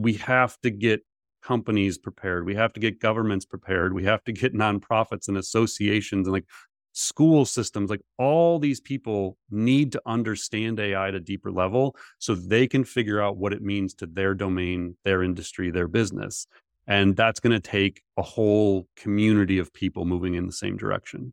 we have to get companies prepared. We have to get governments prepared. We have to get nonprofits and associations and like school systems, like all these people need to understand AI at a deeper level so they can figure out what it means to their domain, their industry, their business. And that's going to take a whole community of people moving in the same direction.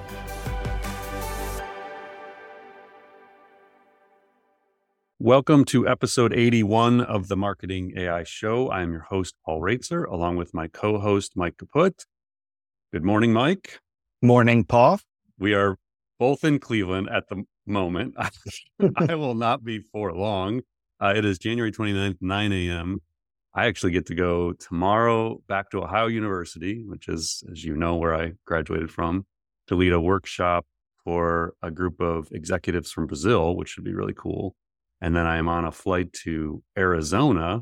Welcome to episode 81 of the Marketing AI Show. I am your host, Paul Roetzer, along with my co-host, Mike Kaput. Good morning, Mike. Morning, Paul. We are both in Cleveland at the moment. I will not be for long. It is January 29th, 9 a.m. I actually get to go tomorrow back to Ohio University, which is, as you know, where I graduated from, to lead a workshop for a group of executives from Brazil, which should be really cool. And then I am on a flight to Arizona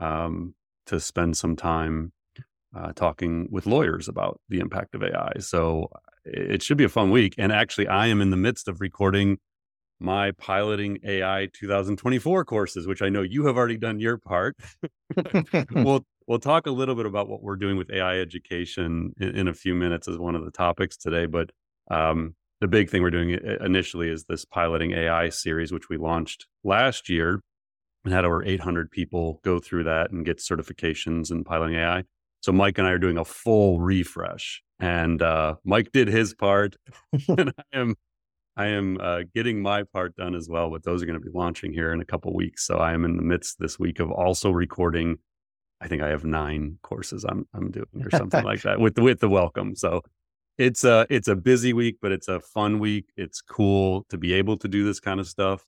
to spend some time talking with lawyers about the impact of AI. So it should be a fun week. And actually, I am in the midst of recording my Piloting AI 2024 courses, which I know you have already done your part. We'll talk a little bit about what we're doing with AI education in a few minutes as one of the topics today. But the big thing we're doing initially is this Piloting AI series, which we launched last year and had over 800 people go through that and get certifications in Piloting AI. So Mike and I are doing a full refresh, and Mike did his part and I am getting my part done as well, but those are going to be launching here in a couple of weeks. So I am in the midst this week of also recording. I think I have 9 courses I'm doing or something like that with the welcome. So It's a busy week, but it's a fun week. It's cool to be able to do this kind of stuff.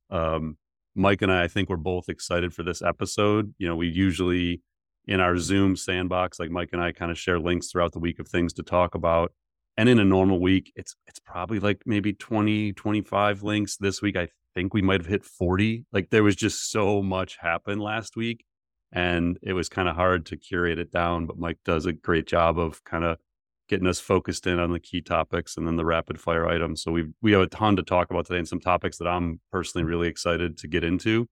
Mike and I think we're both excited for this episode. You know, we usually in our Zoom sandbox, like Mike and I kind of share links throughout the week of things to talk about. And in a normal week, it's probably like maybe 20, 25 links. This week, I think we might have hit 40. Like there was just so much happened last week and it was kind of hard to curate it down, but Mike does a great job of kind of getting us focused in on the key topics and then the rapid fire items. So we have a ton to talk about today and some topics that I'm personally really excited to get into.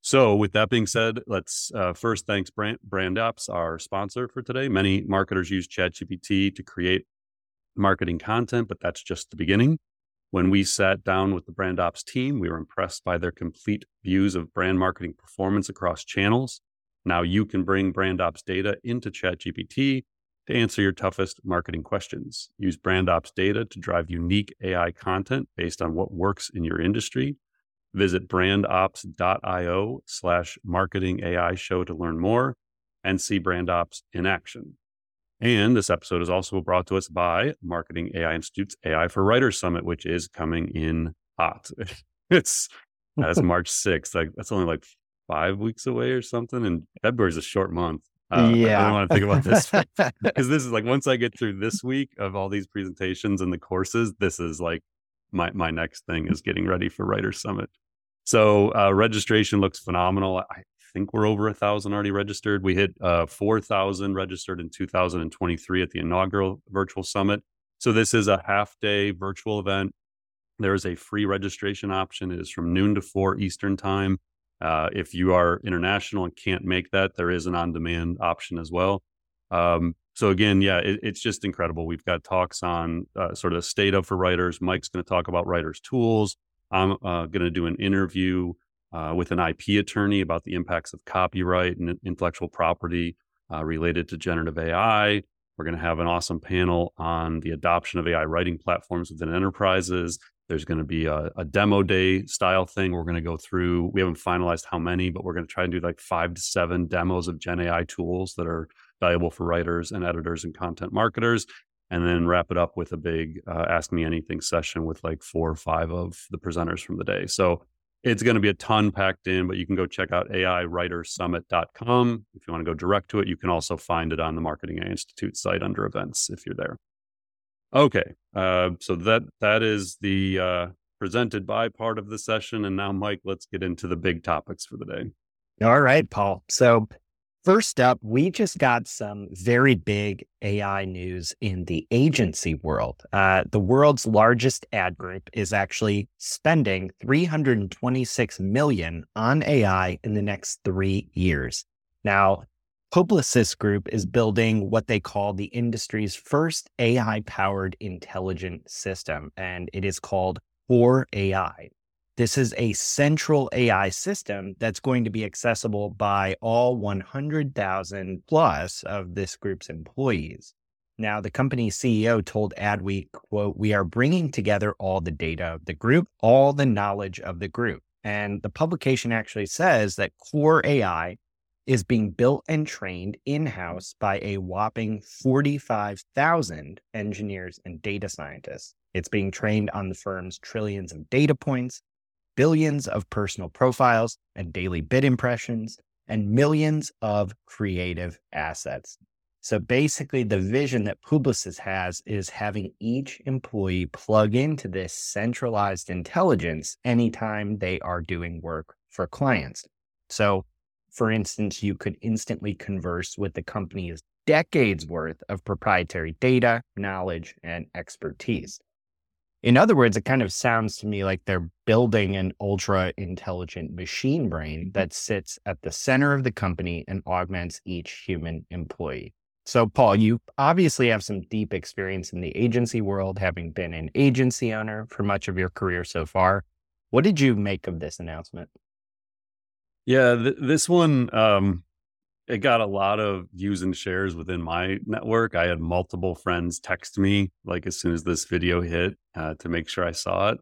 So with that being said, let's first thanks BrandOps, our sponsor for today. Many marketers use ChatGPT to create marketing content, but that's just the beginning. When we sat down with the BrandOps team, we were impressed by their complete views of brand marketing performance across channels. Now you can bring BrandOps data into ChatGPT to answer your toughest marketing questions. Use BrandOps data to drive unique AI content based on what works in your industry. Visit brandops.io/marketing AI show to learn more and see BrandOps in action. And this episode is also brought to us by Marketing AI Institute's AI for Writers Summit, which is coming in hot. That's March 6th. Like that's only like 5 weeks away or something. And February is a short month. Yeah. I don't want to think about this because this is like, once I get through this week of all these presentations and the courses, this is like my next thing is getting ready for Writers Summit. So registration looks phenomenal. I think we're over 1,000 already registered. We hit 4,000 registered in 2023 at the inaugural virtual summit. So this is a half-day virtual event. There is a free registration option. It is from noon to 4 Eastern time. If you are international and can't make that, there is an on-demand option as well. So again, yeah, it's just incredible. We've got talks on sort of the state of for writers. Mike's going to talk about writers' tools. I'm going to do an interview with an IP attorney about the impacts of copyright and intellectual property related to generative AI. We're going to have an awesome panel on the adoption of AI writing platforms within enterprises. There's going to be a demo day style thing. We're going to go through, we haven't finalized how many, but we're going to try and do like 5 to 7 demos of Gen AI tools that are valuable for writers and editors and content marketers, and then wrap it up with a big Ask Me Anything session with like 4 or 5 of the presenters from the day. So it's going to be a ton packed in, but you can go check out AIWritersSummit.com. If you want to go direct to it, you can also find it on the Marketing AI Institute site under events if you're there. Okay. So that is the presented by part of the session. And now, Mike, let's get into the big topics for the day. All right, Paul. So first up, we just got some very big AI news in the agency world. The world's largest ad group is actually spending $326 million on AI in the next 3 years. Now, Publicis Group is building what they call the industry's first AI-powered intelligent system, and it is called Core AI. This is a central AI system that's going to be accessible by all 100,000 plus of this group's employees. Now, the company's CEO told Adweek, quote, "We are bringing together all the data of the group, all the knowledge of the group." And the publication actually says that Core AI is being built and trained in-house by a whopping 45,000 engineers and data scientists. It's being trained on the firm's trillions of data points, billions of personal profiles and daily bid impressions, and millions of creative assets. So basically, the vision that Publicis has is having each employee plug into this centralized intelligence anytime they are doing work for clients. So, for instance, you could instantly converse with the company's decades worth of proprietary data, knowledge, and expertise. In other words, it kind of sounds to me like they're building an ultra-intelligent machine brain that sits at the center of the company and augments each human employee. So, Paul, you obviously have some deep experience in the agency world, having been an agency owner for much of your career so far. What did you make of this announcement? Yeah, this one, it got a lot of views and shares within my network. I had multiple friends text me like as soon as this video hit to make sure I saw it.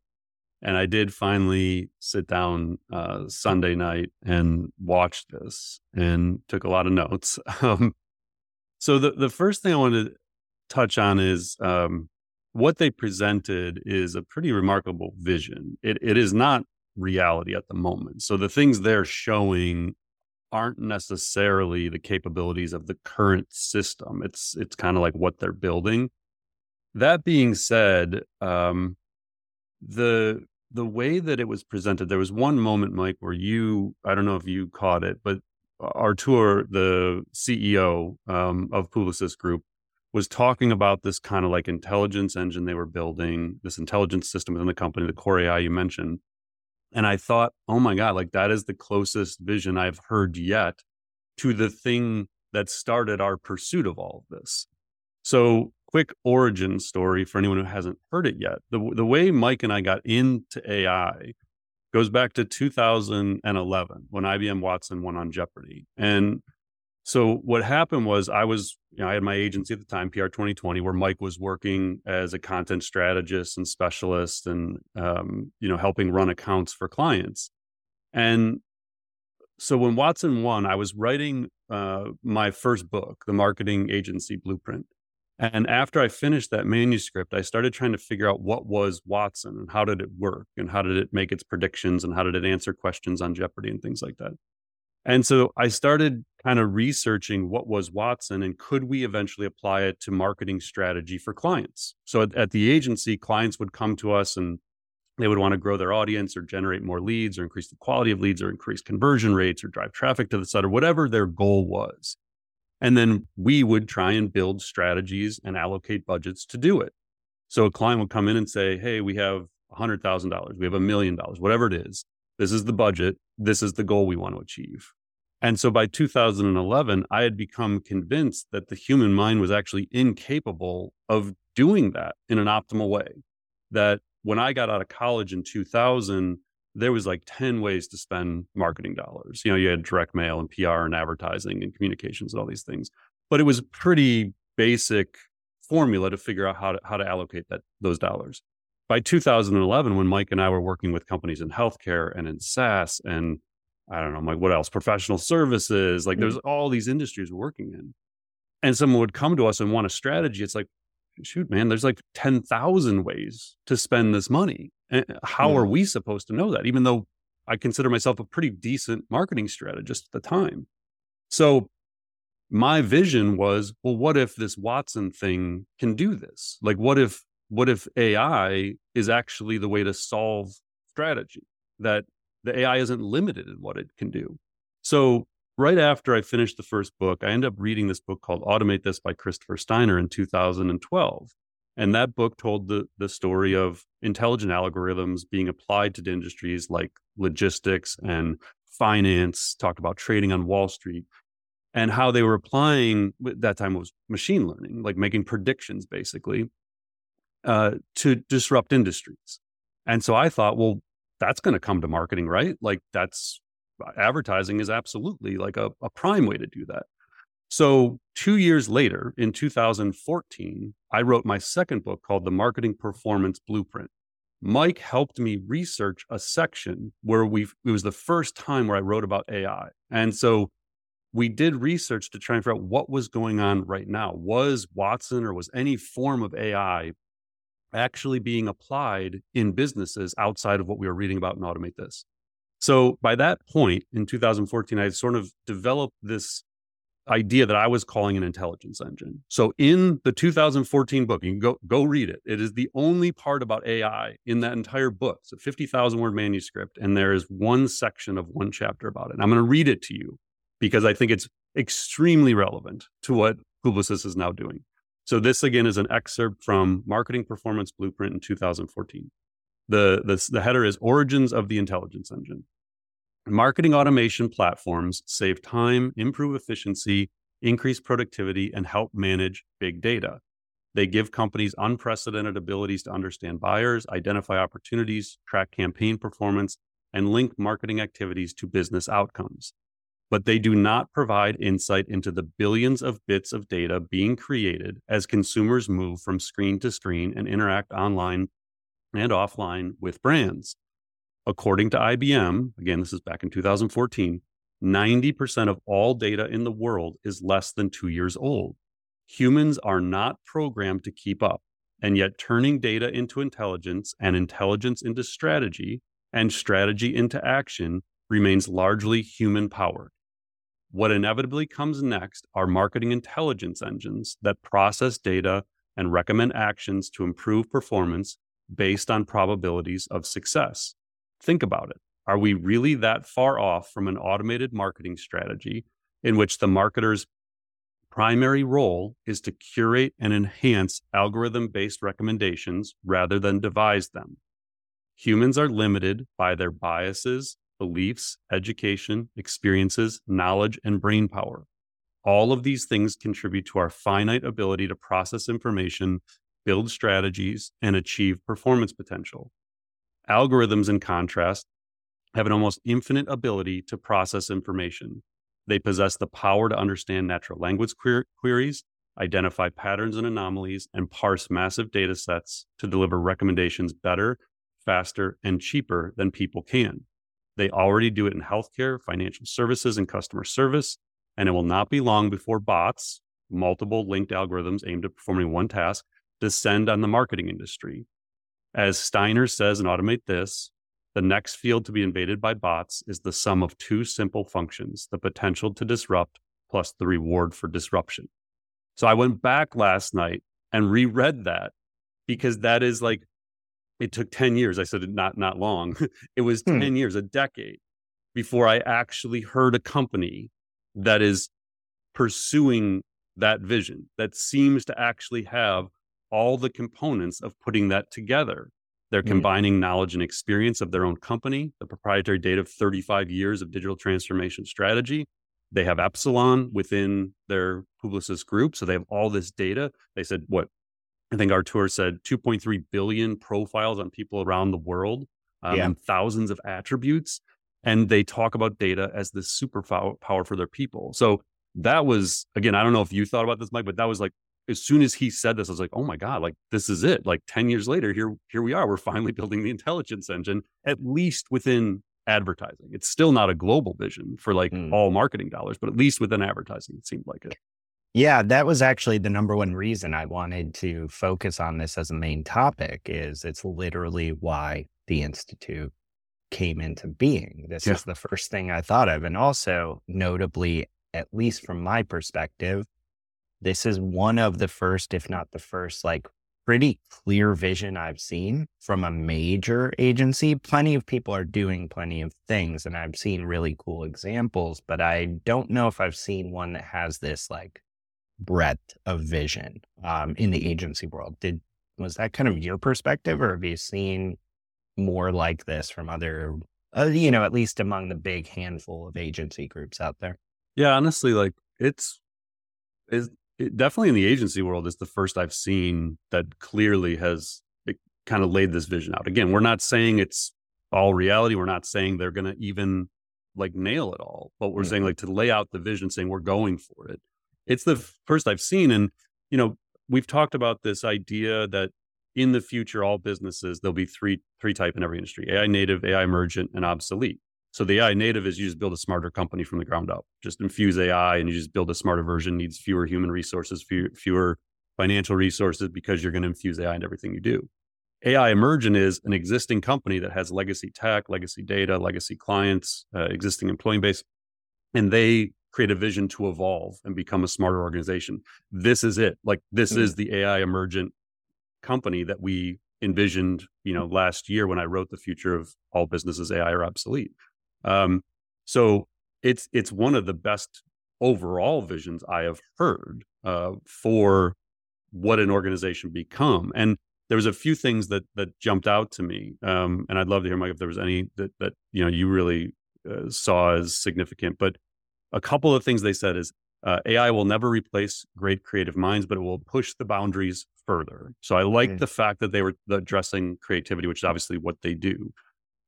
And I did finally sit down Sunday night and watch this and took a lot of notes. So the first thing I want to touch on is what they presented is a pretty remarkable vision. It is not reality at the moment. So the things they're showing aren't necessarily the capabilities of the current system. It's kind of like what they're building. That being said, the way that it was presented, there was one moment, Mike, where I don't know if you caught it, but Artur, the CEO of Publicis Group, was talking about this kind of like intelligence engine they were building, this intelligence system within the company, the Core AI you mentioned. And I thought, oh my God, like that is the closest vision I've heard yet to the thing that started our pursuit of all of this. So quick origin story for anyone who hasn't heard it yet. The way Mike and I got into AI goes back to 2011 when IBM Watson won on Jeopardy. And so what happened was I had my agency at the time, PR 2020, where Mike was working as a content strategist and specialist and, helping run accounts for clients. And so when Watson won, I was writing my first book, The Marketing Agency Blueprint. And after I finished that manuscript, I started trying to figure out what was Watson and how did it work and how did it make its predictions and how did it answer questions on Jeopardy and things like that. And so I started kind of researching what was Watson and could we eventually apply it to marketing strategy for clients? So at the agency, clients would come to us and they would want to grow their audience or generate more leads or increase the quality of leads or increase conversion rates or drive traffic to the site or whatever their goal was. And then we would try and build strategies and allocate budgets to do it. So a client would come in and say, hey, we have $100,000, we have $1 million, whatever it is. This is the budget. This is the goal we want to achieve. And so by 2011, I had become convinced that the human mind was actually incapable of doing that in an optimal way. That when I got out of college in 2000, there was like 10 ways to spend marketing dollars. You had direct mail and PR and advertising and communications and all these things. But it was a pretty basic formula to figure out how to allocate those dollars. By 2011, when Mike and I were working with companies in healthcare and in SaaS and I don't know, Mike, what else? Professional services, like there's all these industries we're working in. And someone would come to us and want a strategy. It's like, shoot, man, there's like 10,000 ways to spend this money. And how are we supposed to know that? Even though I consider myself a pretty decent marketing strategist at the time. So my vision was, well, what if this Watson thing can do this? Like, what if AI is actually the way to solve strategy, that the AI isn't limited in what it can do? So right after I finished the first book, I ended up reading this book called Automate This by Christopher Steiner in 2012. And that book told the story of intelligent algorithms being applied to industries like logistics and finance, talked about trading on Wall Street, and how they were applying, at that time it was machine learning, like making predictions basically, to disrupt industries. And so I thought, well, that's going to come to marketing, right? Like that's, advertising is absolutely like a prime way to do that. So 2 years later, in 2014, I wrote my second book called The Marketing Performance Blueprint. Mike helped me research a section where it was the first time where I wrote about AI. And so we did research to try and figure out what was going on right now. Was Watson or was any form of AI actually being applied in businesses outside of what we were reading about in Automate This? So by that point in 2014, I had sort of developed this idea that I was calling an intelligence engine. So in the 2014 book, you can go read it. It is the only part about AI in that entire book. It's a 50,000 word manuscript. And there is one section of one chapter about it. And I'm going to read it to you because I think it's extremely relevant to what Publicis is now doing. So this again is an excerpt from Marketing Performance Blueprint in 2014. The header is Origins of the Intelligence Engine. Marketing automation platforms save time, improve efficiency, increase productivity, and help manage big data. They give companies unprecedented abilities to understand buyers, identify opportunities, track campaign performance, and link marketing activities to business outcomes. But they do not provide insight into the billions of bits of data being created as consumers move from screen to screen and interact online and offline with brands. According to IBM, again, this is back in 2014, 90% of all data in the world is less than 2 years old. Humans are not programmed to keep up, and yet turning data into intelligence and intelligence into strategy and strategy into action remains largely human-powered. What inevitably comes next are marketing intelligence engines that process data and recommend actions to improve performance based on probabilities of success. Think about it. Are we really that far off from an automated marketing strategy in which the marketer's primary role is to curate and enhance algorithm-based recommendations rather than devise them? Humans are limited by their biases, beliefs, education, experiences, knowledge, and brainpower. All of these things contribute to our finite ability to process information, build strategies, and achieve performance potential. Algorithms, in contrast, have an almost infinite ability to process information. They possess the power to understand natural language queries, identify patterns and anomalies, and parse massive data sets to deliver recommendations better, faster, and cheaper than people can. They already do it in healthcare, financial services, and customer service, and it will not be long before bots, multiple linked algorithms aimed at performing one task, descend on the marketing industry. As Steiner says in Automate This, the next field to be invaded by bots is the sum of two simple functions, the potential to disrupt plus the reward for disruption. So I went back last night and reread that because that is like, it took 10 years. I said it not long. It was 10 years, a decade before I actually heard a company that is pursuing that vision, that seems to actually have all the components of putting that together. They're combining knowledge and experience of their own company, the proprietary data of 35 years of digital transformation strategy. They have Epsilon within their Publicis Group. So they have all this data. They said, what I think Artur said, 2.3 billion profiles on people around the world, thousands of attributes. And they talk about data as this super power for their people. So that was, again, I don't know if you thought about this, Mike, but that was like, as soon as he said this, I was like, oh my God, like this is it. Like 10 years later, here we are. We're finally building the intelligence engine, at least within advertising. It's still not a global vision for like all marketing dollars, but at least within advertising, it seemed like it. Yeah, that was actually the number one reason I wanted to focus on this as a main topic is it's literally why the Institute came into being. This is the first thing I thought of. And also notably at least from my perspective, this is one of the first, if not the first, like pretty clear vision I've seen from a major agency. Plenty of people are doing plenty of things, and I've seen really cool examples, but I don't know if I've seen one that has this like breadth of vision in the agency world. Was that kind of your perspective, or have you seen more like this from other, at least among the big handful of agency groups out there? Yeah, honestly, like it definitely in the agency world is the first I've seen that clearly has kind of laid this vision out. Again, we're not saying it's all reality. We're not saying they're going to even like nail it all, but we're saying like to lay out the vision, saying we're going for it. It's the first I've seen. And, we've talked about this idea that in the future, all businesses, there'll be three type in every industry: AI native, AI emergent, and obsolete. So the AI native is you just build a smarter company from the ground up, just infuse AI and you just build a smarter version, needs fewer human resources, fewer financial resources, because you're going to infuse AI in everything you do. AI emergent is an existing company that has legacy tech, legacy data, legacy clients, existing employee base, and they create a vision to evolve and become a smarter organization. This is it. Like this is the AI emergent company that we envisioned, last year when I wrote the future of all businesses, AI are obsolete. So it's one of the best overall visions I have heard for what an organization become. And there was a few things that jumped out to me. And I'd love to hear, Mike, if there was any that you really saw as significant. But a couple of things they said is AI will never replace great creative minds, but it will push the boundaries further. So I like the fact that they were addressing creativity, which is obviously what they do.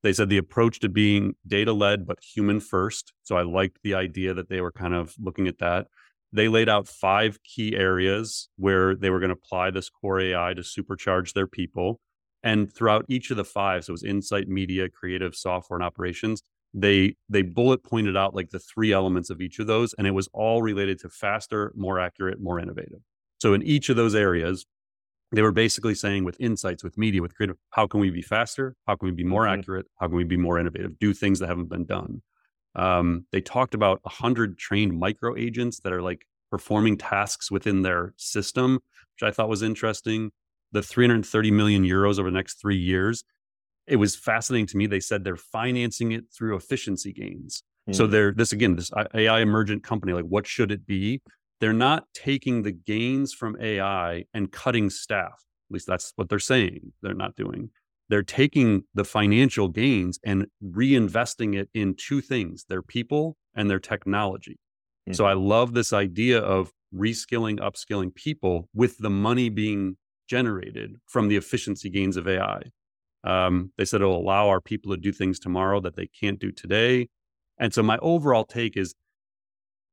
They said the approach to being data-led, but human first. So I liked the idea that they were kind of looking at that. They laid out 5 key areas where they were going to apply this core AI to supercharge their people. And throughout each of the 5, so it was insight, media, creative, software, and operations, they bullet pointed out like the 3 elements of each of those. And it was all related to faster, more accurate, more innovative. So in each of those areas, they were basically saying with insights, with media, with creative, how can we be faster? How can we be more accurate? How can we be more innovative? Do things that haven't been done. They talked about 100 trained micro agents that are like performing tasks within their system, which I thought was interesting. The 330 million euros over the next 3 years. It was fascinating to me. They said they're financing it through efficiency gains. So this AI emergent company, like what should it be? They're not taking the gains from AI and cutting staff. At least that's what they're saying they're not doing. They're taking the financial gains and reinvesting it in 2 things, their people and their technology. Mm. So I love this idea of reskilling, upskilling people with the money being generated from the efficiency gains of AI. They said it'll allow our people to do things tomorrow that they can't do today. And so my overall take is,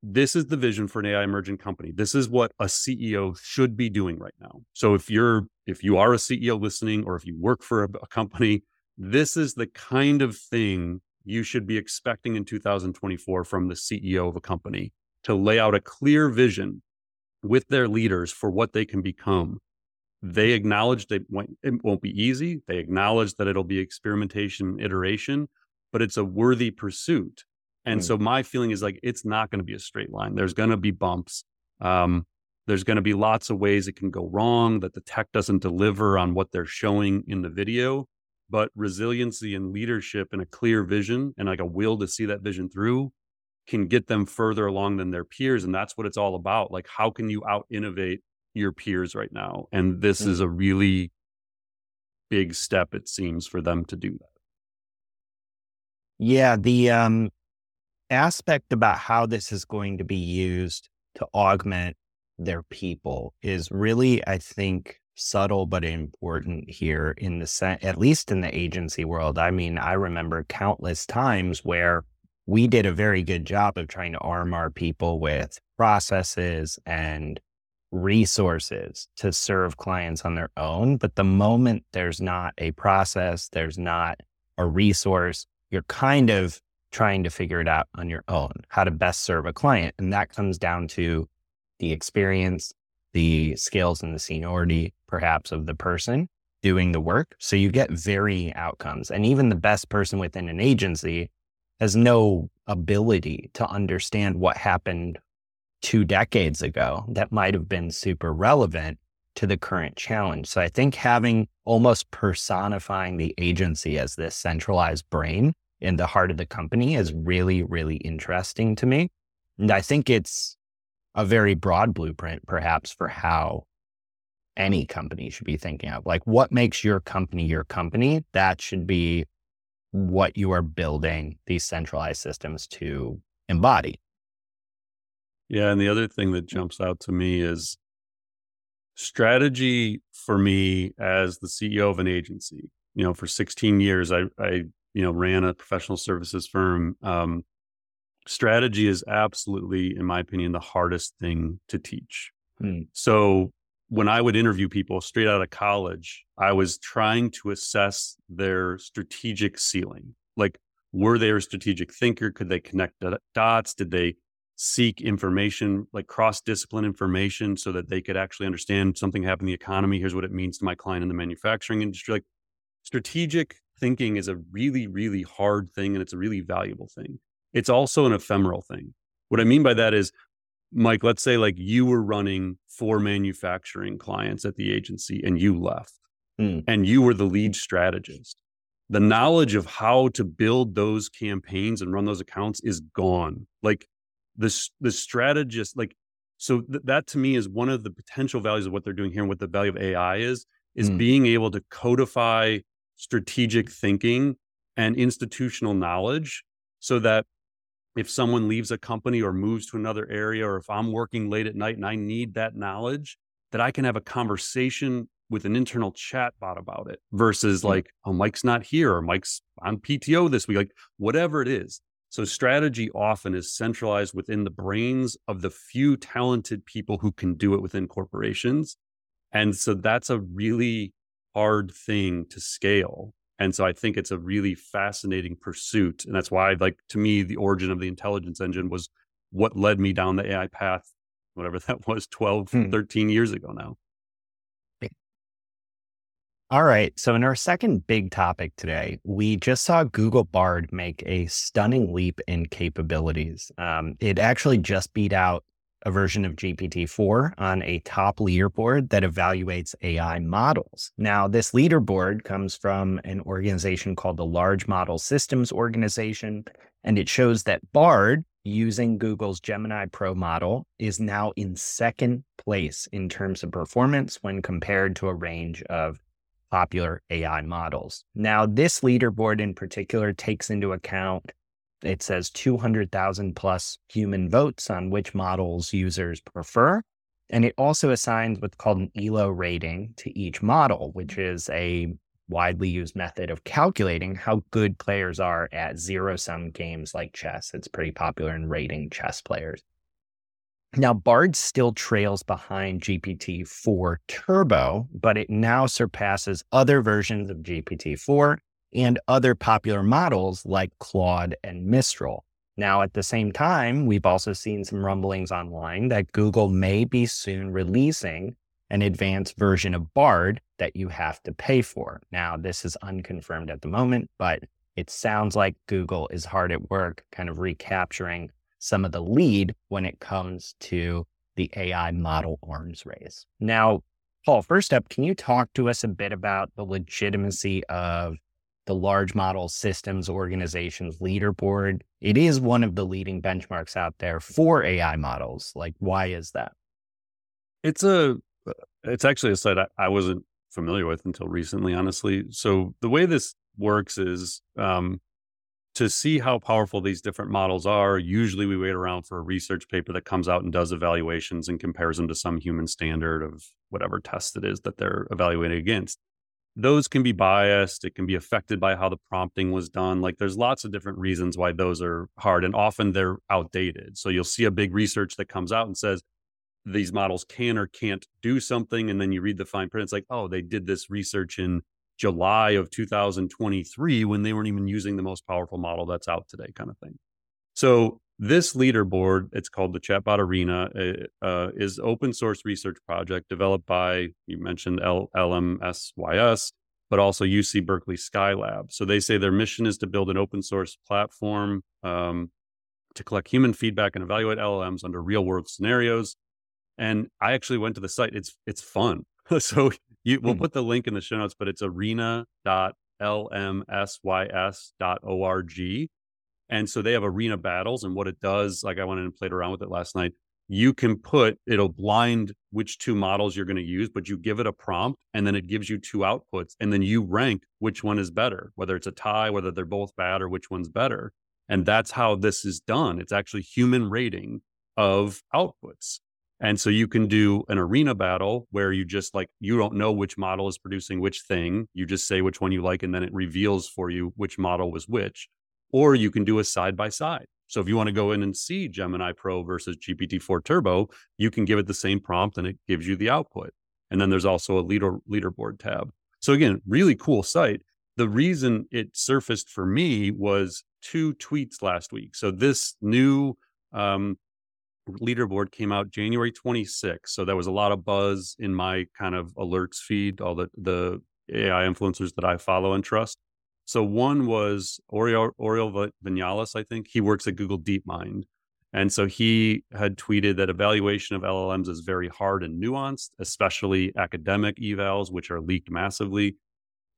this is the vision for an AI emergent company. This is what a CEO should be doing right now. So if you are a CEO listening, or if you work for a company, this is the kind of thing you should be expecting in 2024 from the CEO of a company, to lay out a clear vision with their leaders for what they can become. They acknowledge that it won't be easy. They acknowledge that it'll be experimentation, iteration, but it's a worthy pursuit. And so my feeling is like, it's not going to be a straight line. There's going to be bumps. There's going to be lots of ways it can go wrong, that the tech doesn't deliver on what they're showing in the video, but resiliency and leadership and a clear vision and like a will to see that vision through can get them further along than their peers. And that's what it's all about. Like, how can you out-innovate your peers right now? And this is a really big step, it seems, for them to do that. Yeah. The, aspect about how this is going to be used to augment their people is really, I think, subtle but important here in the sense, at least in the agency world. I mean, I remember countless times where we did a very good job of trying to arm our people with processes and resources to serve clients on their own. But the moment there's not a process, there's not a resource, you're kind of trying to figure it out on your own, how to best serve a client. And that comes down to the experience, the skills, and the seniority, perhaps, of the person doing the work. So you get varying outcomes. And even the best person within an agency has no ability to understand what happened 2 decades ago that might have been super relevant to the current challenge. So I think having almost personifying the agency as this centralized brain in the heart of the company is really, really interesting to me. And I think it's a very broad blueprint, perhaps, for how any company should be thinking of. Like, what makes your company your company? That should be what you are building these centralized systems to embody. Yeah, and the other thing that jumps out to me is strategy for me as the CEO of an agency. You know, for 16 years, I ran a professional services firm. Strategy is absolutely, in my opinion, the hardest thing to teach. So when I would interview people straight out of college, I was trying to assess their strategic ceiling. Like, were they a strategic thinker? Could they connect the dots? Did they seek information, like cross-discipline information, so that they could actually understand something happened in the economy? Here's what it means to my client in the manufacturing industry. Like, strategic thinking is a really, really hard thing, and it's a really valuable thing. It's also an ephemeral thing. What I mean by that is, Mike, let's say like you were running 4 manufacturing clients at the agency and you left and you were the lead strategist. The knowledge of how to build those campaigns and run those accounts is gone. Like the strategist, like, so that to me is one of the potential values of what they're doing here and what the value of AI is being able to codify strategic thinking and institutional knowledge so that if someone leaves a company or moves to another area, or if I'm working late at night and I need that knowledge, that I can have a conversation with an internal chatbot about it versus like, oh, Mike's not here, or Mike's on PTO this week, like whatever it is. So strategy often is centralized within the brains of the few talented people who can do it within corporations. And so that's a really hard thing to scale. And so I think it's a really fascinating pursuit. And that's why, like, to me, the origin of the intelligence engine was what led me down the AI path, whatever that was, 13 years ago now. All right. So in our second big topic today, we just saw Google Bard make a stunning leap in capabilities. It actually just beat out a version of GPT-4 on a top leaderboard that evaluates AI models. Now, this leaderboard comes from an organization called the Large Model Systems Organization, and it shows that Bard, using Google's Gemini Pro model, is now in second place in terms of performance when compared to a range of popular AI models. Now, this leaderboard in particular takes into account, it says, 200,000 plus human votes on which models users prefer. And it also assigns what's called an ELO rating to each model, which is a widely used method of calculating how good players are at zero-sum games like chess. It's pretty popular in rating chess players. Now, Bard still trails behind GPT-4 Turbo, but it now surpasses other versions of GPT-4 and other popular models like Claude and Mistral. Now, at the same time, we've also seen some rumblings online that Google may be soon releasing an advanced version of Bard that you have to pay for. Now, this is unconfirmed at the moment, but it sounds like Google is hard at work kind of recapturing some of the lead when it comes to the AI model arms race. Now, Paul, first up, can you talk to us a bit about the legitimacy of the Large Model Systems Organization's leaderboard? It is one of the leading benchmarks out there for AI models. Like, why is that? It's actually a site I wasn't familiar with until recently, honestly. So the way this works is, to see how powerful these different models are, usually we wait around for a research paper that comes out and does evaluations and compares them to some human standard of whatever test it is that they're evaluating against. Those can be biased. It can be affected by how the prompting was done. Like, there's lots of different reasons why those are hard, and often they're outdated. So you'll see a big research that comes out and says, these models can or can't do something. And then you read the fine print. It's like, oh, they did this research in July of 2023 when they weren't even using the most powerful model that's out today, kind of thing. So this leaderboard, it's called the Chatbot Arena, is open source research project developed by, you mentioned LMSYS, but also UC Berkeley Skylab. So they say their mission is to build an open source platform to collect human feedback and evaluate LLMs under real-world scenarios. And I actually went to the site. It's fun. So we'll put the link in the show notes, but it's arena.lmsys.org. And so they have arena battles, and what it does, like I went in and played around with it last night. It'll blind which two models you're going to use, but you give it a prompt and then it gives you two outputs, and then you rank which one is better, whether it's a tie, whether they're both bad, or which one's better. And that's how this is done. It's actually human rating of outputs. And so you can do an arena battle where you just like, you don't know which model is producing which thing. You just say which one you like, and then it reveals for you which model was which. Or you can do a side by side. So if you want to go in and see Gemini Pro versus GPT-4 Turbo, you can give it the same prompt and it gives you the output. And then there's also a leaderboard tab. So again, really cool site. The reason it surfaced for me was two tweets last week. So this new leaderboard came out January 26th. So there was a lot of buzz in my kind of alerts feed, all the AI influencers that I follow and trust. So one was Oriol Vinales, I think. He works at Google DeepMind. And so he had tweeted that evaluation of LLMs is very hard and nuanced, especially academic evals, which are leaked massively.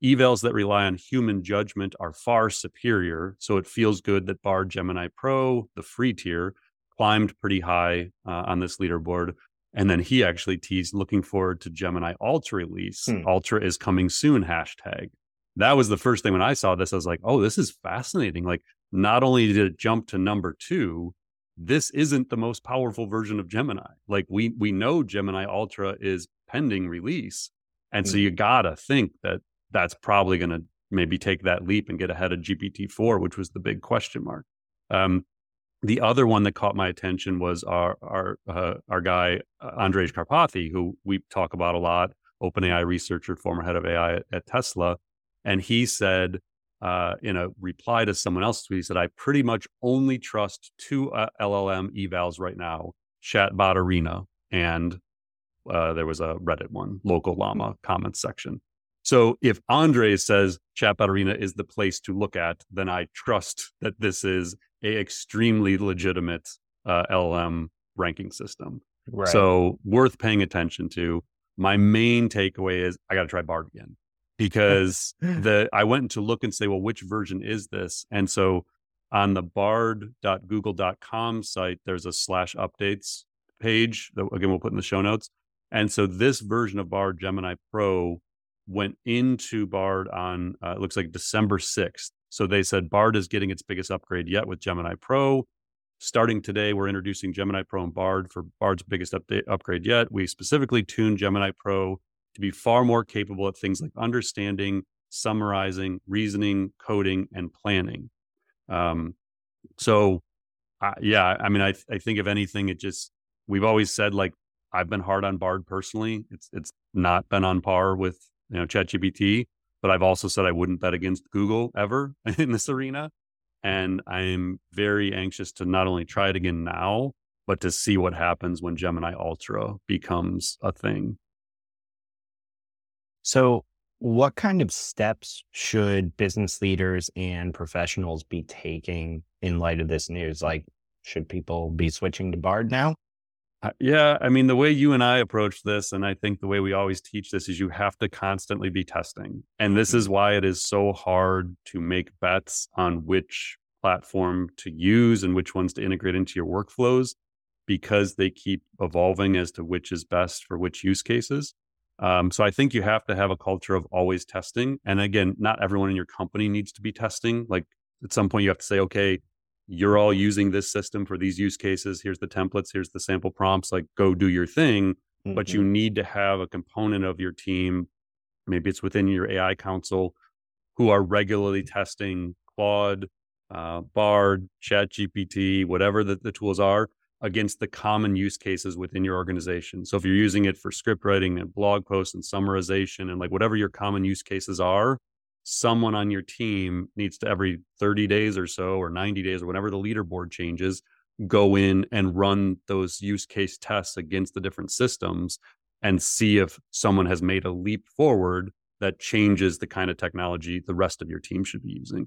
Evals that rely on human judgment are far superior. So it feels good that Bard Gemini Pro, the free tier, climbed pretty high on this leaderboard. And then he actually teased, looking forward to Gemini Ultra release. Ultra is coming soon, hashtag. That was the first thing when I saw this. I was like, oh, this is fascinating. Like, not only did it jump to number two, this isn't the most powerful version of Gemini. Like, we know Gemini Ultra is pending release. And so you got to think that that's probably going to maybe take that leap and get ahead of GPT-4, which was the big question mark. The other one that caught my attention was our guy, Andrej Karpathy, who we talk about a lot, OpenAI researcher, former head of AI at Tesla. And he said, in a reply to someone else's tweet, he said, I pretty much only trust two LLM evals right now, Chatbot Arena, and there was a Reddit one, Local Llama comments section. So if Andre says Chatbot Arena is the place to look at, then I trust that this is a extremely legitimate LLM ranking system. Right. So worth paying attention to. My main takeaway is I got to try Bard again. Because I went to look and say, well, which version is this? And so on the bard.google.com site, there's a /updates page that, again, we'll put in the show notes. And so this version of Bard Gemini Pro went into Bard on, it looks like December 6th. So they said Bard is getting its biggest upgrade yet with Gemini Pro. Starting today, we're introducing Gemini Pro and Bard for Bard's biggest upgrade yet. We specifically tuned Gemini Pro to be far more capable at things like understanding, summarizing, reasoning, coding, and planning. I think if anything, we've always said, like, I've been hard on Bard personally. It's not been on par with, ChatGPT, but I've also said I wouldn't bet against Google ever in this arena. And I'm very anxious to not only try it again now, but to see what happens when Gemini Ultra becomes a thing. So what kind of steps should business leaders and professionals be taking in light of this news? Like, should people be switching to Bard now? Yeah. I mean, the way you and I approach this, and I think the way we always teach this, is you have to constantly be testing. And this is why it is so hard to make bets on which platform to use and which ones to integrate into your workflows, because they keep evolving as to which is best for which use cases. So I think you have to have a culture of always testing. And again, not everyone in your company needs to be testing. Like, at some point you have to say, okay, you're all using this system for these use cases. Here's the templates. Here's the sample prompts, like, go do your thing. Mm-hmm. But you need to have a component of your team. Maybe it's within your AI council, who are regularly testing Claude, Bard, ChatGPT, whatever the tools are, against the common use cases within your organization. So if you're using it for script writing and blog posts and summarization and, like, whatever your common use cases are, someone on your team needs to, every 30 days or so, or 90 days, or whenever the leaderboard changes, go in and run those use case tests against the different systems and see if someone has made a leap forward that changes the kind of technology the rest of your team should be using.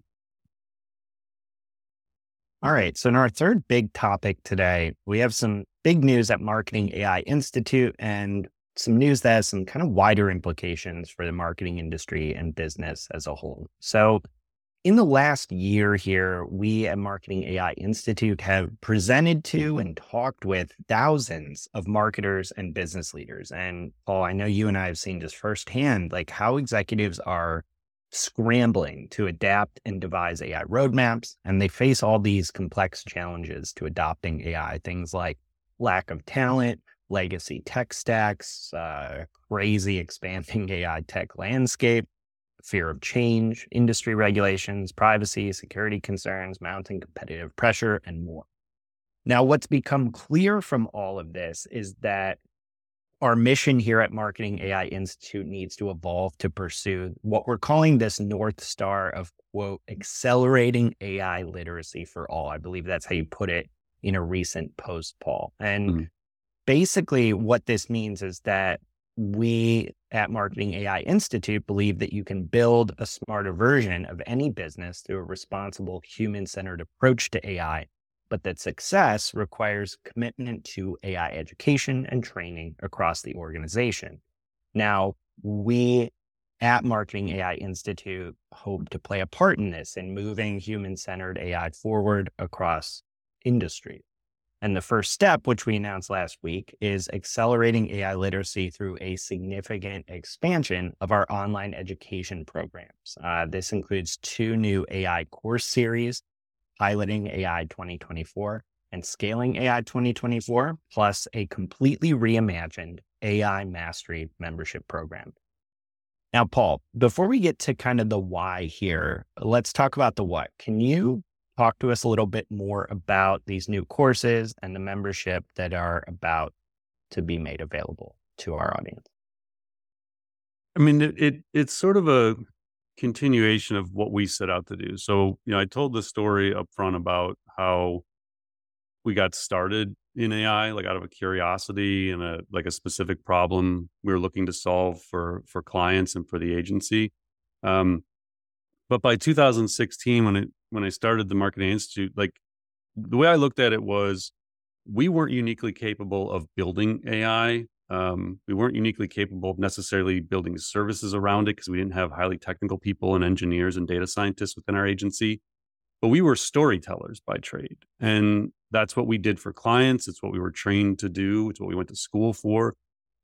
All right. So in our third big topic today, we have some big news at Marketing AI Institute and some news that has some kind of wider implications for the marketing industry and business as a whole. So in the last year here, we at Marketing AI Institute have presented to and talked with thousands of marketers and business leaders. And Paul, I know you and I have seen this firsthand, like how executives are scrambling to adapt and devise AI roadmaps, and they face all these complex challenges to adopting AI, things like lack of talent, legacy tech stacks, crazy expanding AI tech landscape, fear of change, industry regulations, privacy, security concerns, mounting competitive pressure, and more. Now, what's become clear from all of this is that our mission here at Marketing AI Institute needs to evolve to pursue what we're calling this North Star of, quote, accelerating AI literacy for all. I believe that's how you put it in a recent post, Paul. And basically what this means is that we at Marketing AI Institute believe that you can build a smarter version of any business through a responsible human-centered approach to AI, but that success requires commitment to AI education and training across the organization. Now, we at Marketing AI Institute hope to play a part in this in moving human-centered AI forward across industry. And the first step, which we announced last week, is accelerating AI literacy through a significant expansion of our online education programs. This includes two new AI course series, Piloting AI 2024 and Scaling AI 2024, plus a completely reimagined AI Mastery membership program. Now, Paul, before we get to kind of the why here, let's talk about the what. Can you talk to us a little bit more about these new courses and the membership that are about to be made available to our audience? I mean, it's sort of a continuation of what we set out to do. So, you know, I told the story up front about how we got started in AI, like out of a curiosity and a specific problem we were looking to solve for clients and for the agency. But by 2016, when I started the Marketing Institute, like the way I looked at it was we weren't uniquely capable of building AI. We weren't uniquely capable of necessarily building services around it because we didn't have highly technical people and engineers and data scientists within our agency, but we were storytellers by trade. And that's what we did for clients. It's what we were trained to do. It's what we went to school for.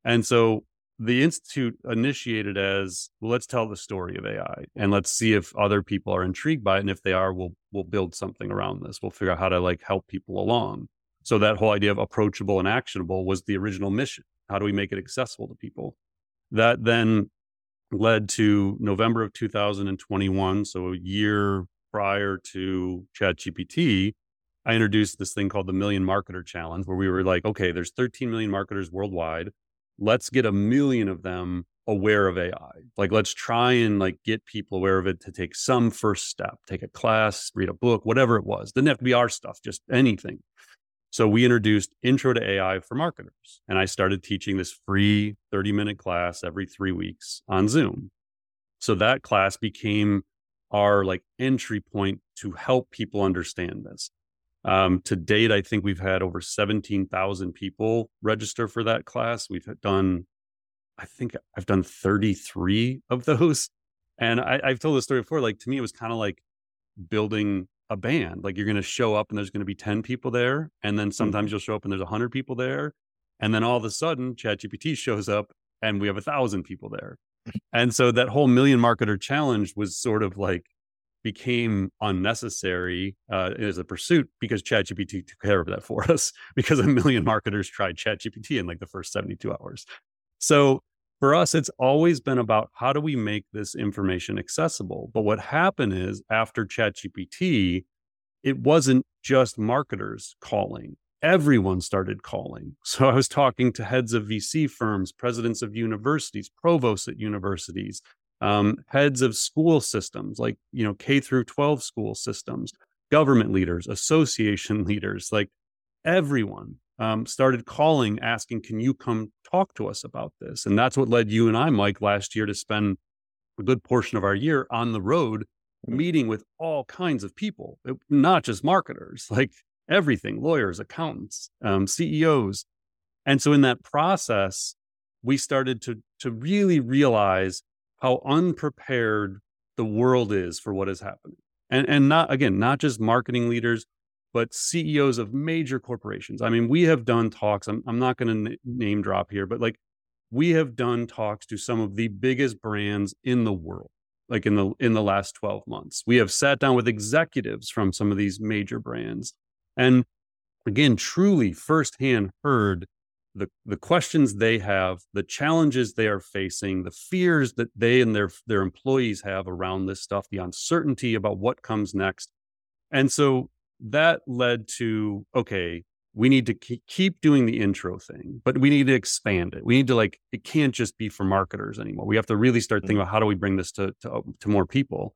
And so the Institute initiated as, well, let's tell the story of AI and let's see if other people are intrigued by it. And if they are, we'll build something around this. We'll figure out how to like help people along. So that whole idea of approachable and actionable was the original mission. How do we make it accessible to people? That then led to November of 2021. So a year prior to ChatGPT, I introduced this thing called the Million Marketer Challenge, where we were like, okay, there's 13 million marketers worldwide. Let's get 1 million of them aware of AI. Like, let's try and like get people aware of it to take some first step, take a class, read a book, whatever it was. Didn't have to be our stuff, just anything. So we introduced Intro to AI for Marketers, and I started teaching this free 30-minute class every 3 weeks on Zoom. So that class became our like entry point to help people understand this. To date, I think we've had over 17,000 people register for that class. I've done 33 of those. And I've told this story before, like to me, it was kind of like building a band. Like you're going to show up and there's going to be 10 people there. And then sometimes you'll show up and there's 100 people there. And then all of a sudden ChatGPT shows up and we have 1,000 people there. And so that whole Million Marketer Challenge was sort of like became unnecessary as a pursuit because ChatGPT took care of that for us because 1 million marketers tried ChatGPT in like the first 72 hours. So for us, it's always been about how do we make this information accessible? But what happened is after ChatGPT, it wasn't just marketers calling. Everyone started calling. So I was talking to heads of VC firms, presidents of universities, provosts at universities, heads of school systems, like, you know, K through 12 school systems, government leaders, association leaders, like everyone. Started calling, asking, can you come talk to us about this? And that's what led you and I, Mike, last year to spend a good portion of our year on the road meeting with all kinds of people, not just marketers, like everything, lawyers, accountants, CEOs. And so in that process, we started to really realize how unprepared the world is for what is happening. And not, again, not just marketing leaders, but CEOs of major corporations. I mean, we have done talks, I'm not going to name drop here, but like we have done talks to some of the biggest brands in the world, like in the last 12 months. We have sat down with executives from some of these major brands. And again, truly firsthand heard the questions they have, the challenges they are facing, the fears that they and their employees have around this stuff, the uncertainty about what comes next. And so that led to, okay, we need to keep doing the intro thing, but we need to expand it. We need to like, it can't just be for marketers anymore. We have to really start thinking about how do we bring this to more people.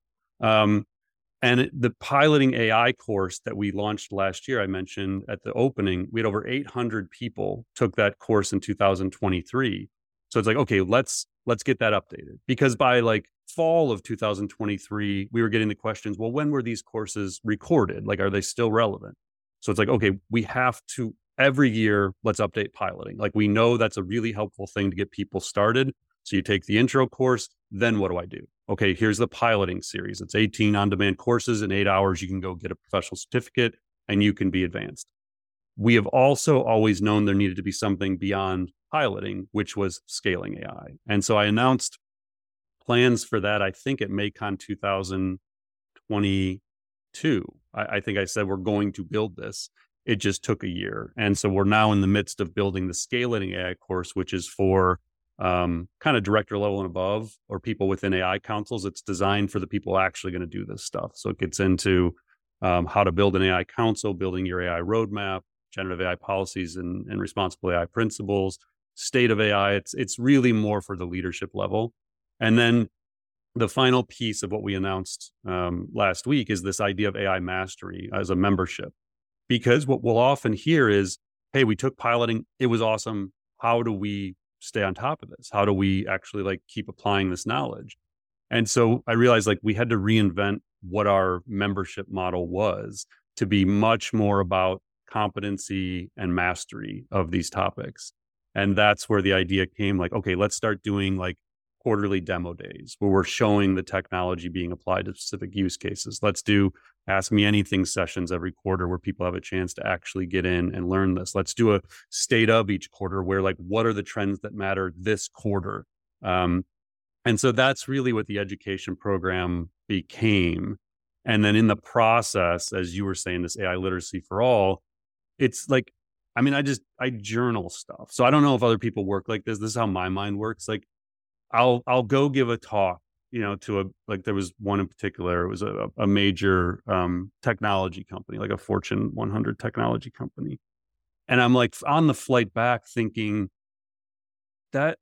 The Piloting AI course that we launched last year, I mentioned at the opening, we had over 800 people took that course in 2023. So it's like, okay, let's get that updated. Because by like fall of 2023, we were getting the questions, well, when were these courses recorded? Like, are they still relevant? So it's like, okay, we have to, every year, let's update piloting. Like we know that's a really helpful thing to get people started. So you take the intro course, then what do I do? Okay, here's the piloting series. It's 18 on-demand courses. In 8 hours, you can go get a professional certificate and you can be advanced. We have also always known there needed to be something beyond piloting, which was scaling AI. And so I announced plans for that, I think at MAICON 2022. I think I said, we're going to build this. It just took a year. And so we're now in the midst of building the Scaling AI course, which is for kind of director level and above, or people within AI councils. It's designed for the people actually going to do this stuff. So it gets into how to build an AI council, building your AI roadmap, generative AI policies and responsible AI principles, state of AI. It's really more for the leadership level. And then the final piece of what we announced last week is this idea of AI Mastery as a membership. Because what we'll often hear is, hey, we took piloting, it was awesome. How do we stay on top of this? How do we actually like keep applying this knowledge? And so I realized like we had to reinvent what our membership model was to be much more about competency and mastery of these topics. And that's where the idea came, like, okay, let's start doing like quarterly demo days where we're showing the technology being applied to specific use cases. Let's do Ask Me Anything sessions every quarter where people have a chance to actually get in and learn this. Let's do a state of each quarter where like, what are the trends that matter this quarter? And so that's really what the education program became. And then in the process, as you were saying, this AI literacy for all, it's like, I mean, I journal stuff. So I don't know if other people work like this. This is how my mind works. Like I'll go give a talk, you know, to a, like there was one in particular, it was a major technology company, like a Fortune 100 technology company. And I'm like on the flight back thinking that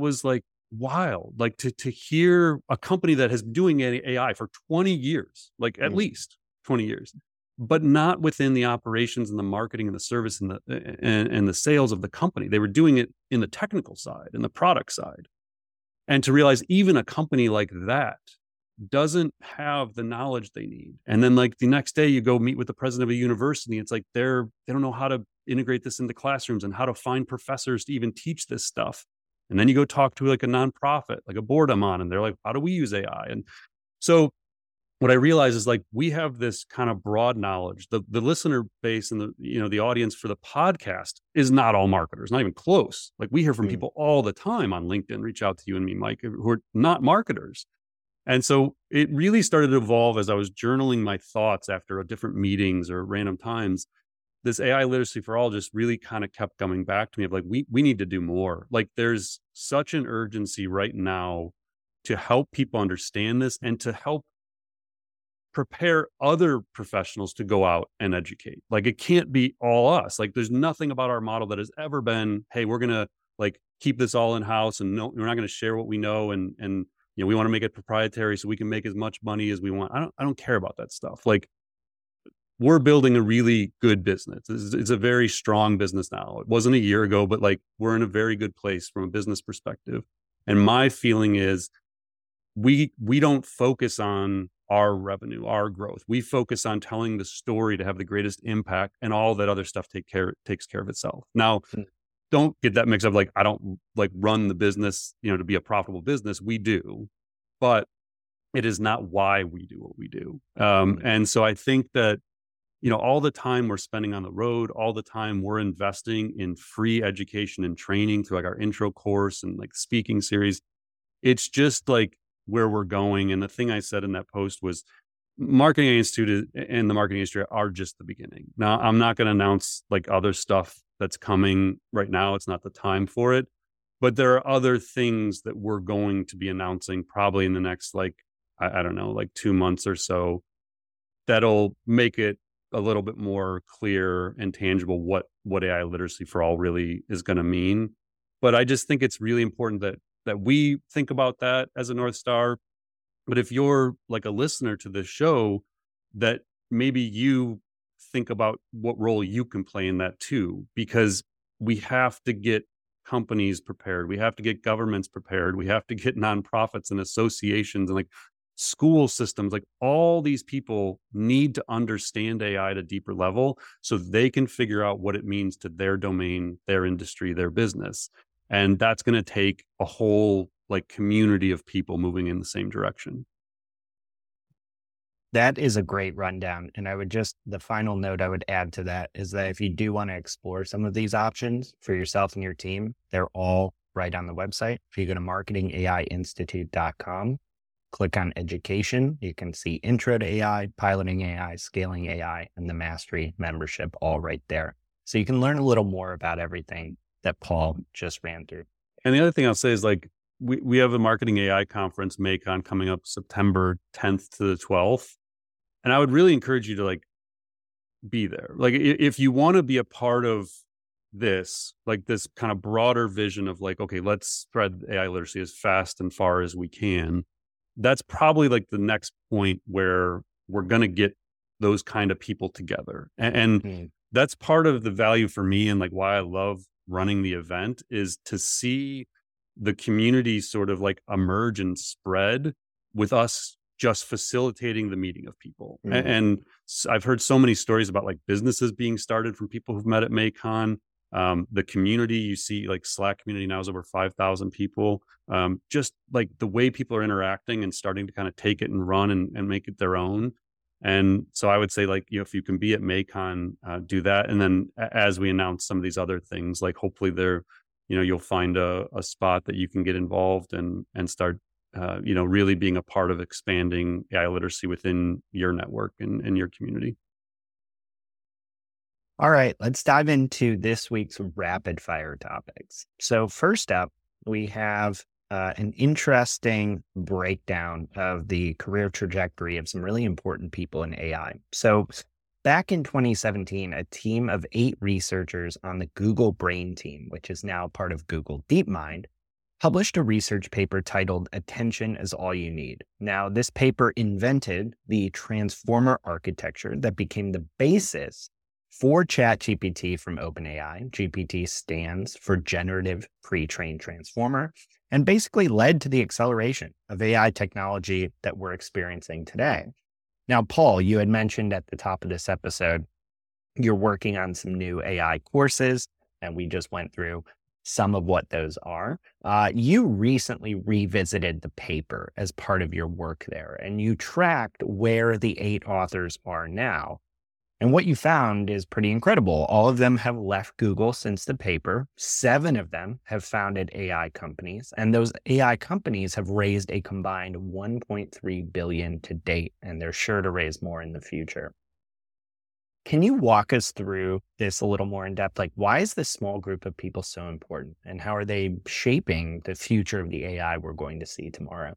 was like wild, like to hear a company that has been doing AI for 20 years, like at least 20 years, but not within the operations and the marketing and the service and the sales of the company. They were doing it in the technical side and the product side. And to realize even a company like that doesn't have the knowledge they need. And then like the next day you go meet with the president of a university. It's like, they don't know how to integrate this into classrooms and how to find professors to even teach this stuff. And then you go talk to like a nonprofit, like a board I'm on, and they're like, how do we use AI? And so what I realize is like, we have this kind of broad knowledge. The listener base and the audience for the podcast is not all marketers, not even close. Like we hear from people all the time on LinkedIn, reach out to you and me, Mike, who are not marketers. And so it really started to evolve as I was journaling my thoughts after different meetings or random times. This AI literacy for all just really kind of kept coming back to me of like, we need to do more. Like there's such an urgency right now to help people understand this and to help prepare other professionals to go out and educate. Like it can't be all us. Like there's nothing about our model that has ever been, hey, we're going to like keep this all in house and no, we're not going to share what we know. And, you know, we want to make it proprietary so we can make as much money as we want. I don't care about that stuff. Like we're building a really good business. It's a very strong business now. It wasn't a year ago, but like we're in a very good place from a business perspective. And my feeling is we don't focus on our revenue, our growth. We focus on telling the story to have the greatest impact, and all that other stuff takes care of itself. Now, don't get that mixed up. Like, I don't like run the business, you know, to be a profitable business. We do, but it is not why we do what we do. And so I think that, you know, all the time we're spending on the road, all the time we're investing in free education and training through like our intro course and like speaking series, it's just like where we're going. And the thing I said in that post was Marketing AI Institute and the marketing industry are just the beginning. Now, I'm not going to announce like other stuff that's coming right now. It's not the time for it, but there are other things that we're going to be announcing probably in the next, like, I don't know, like 2 months or so, that'll make it a little bit more clear and tangible what AI literacy for all really is going to mean. But I just think it's really important that we think about that as a North Star. But if you're like a listener to this show, that maybe you think about what role you can play in that too, because we have to get companies prepared. We have to get governments prepared. We have to get nonprofits and associations and like school systems, like all these people need to understand AI at a deeper level so they can figure out what it means to their domain, their industry, their business. And that's going to take a whole like community of people moving in the same direction. That is a great rundown. And I would just, the final note I would add to that is that if you do want to explore some of these options for yourself and your team, they're all right on the website. If you go to marketingaiinstitute.com, click on education, you can see intro to AI, piloting AI, scaling AI, and the mastery membership all right there. So you can learn a little more about everything that Paul just ran through. And the other thing I'll say is like, we have a marketing AI conference, MAICON, coming up September 10th to the 12th. And I would really encourage you to like be there. Like if you want to be a part of this, like this kind of broader vision of like, okay, let's spread AI literacy as fast and far as we can. That's probably like the next point where we're going to get those kind of people together. And that's part of the value for me and like why I love running the event is to see the community sort of like emerge and spread with us just facilitating the meeting of people. Mm-hmm. And I've heard so many stories about like businesses being started from people who've met at MAICON. The community, you see like Slack community now is over 5,000 people. Just like the way people are interacting and starting to kind of take it and run and make it their own. And so I would say like, you know, if you can be at MAICON, do that. And then as we announce some of these other things, like hopefully they're, you know, you'll find a spot that you can get involved and start, you know, really being a part of expanding AI literacy within your network and your community. All right, let's dive into this week's rapid fire topics. So first up, we have an interesting breakdown of the career trajectory of some really important people in AI. So back in 2017, a team of 8 researchers on the Google Brain team, which is now part of Google DeepMind, published a research paper titled Attention is All You Need. Now, this paper invented the Transformer architecture that became the basis for ChatGPT from OpenAI. GPT stands for Generative Pre-trained Transformer, and basically led to the acceleration of AI technology that we're experiencing today. Now, Paul, you had mentioned at the top of this episode, you're working on some new AI courses, and we just went through some of what those are. You recently revisited the paper as part of your work there, and you tracked where the 8 authors are now. And what you found is pretty incredible. All of them have left Google since the paper. 7 of them have founded AI companies, and those AI companies have raised a combined $1.3 billion to date, and they're sure to raise more in the future. Can you walk us through this a little more in depth? Like, why is this small group of people so important, and how are they shaping the future of the AI we're going to see tomorrow?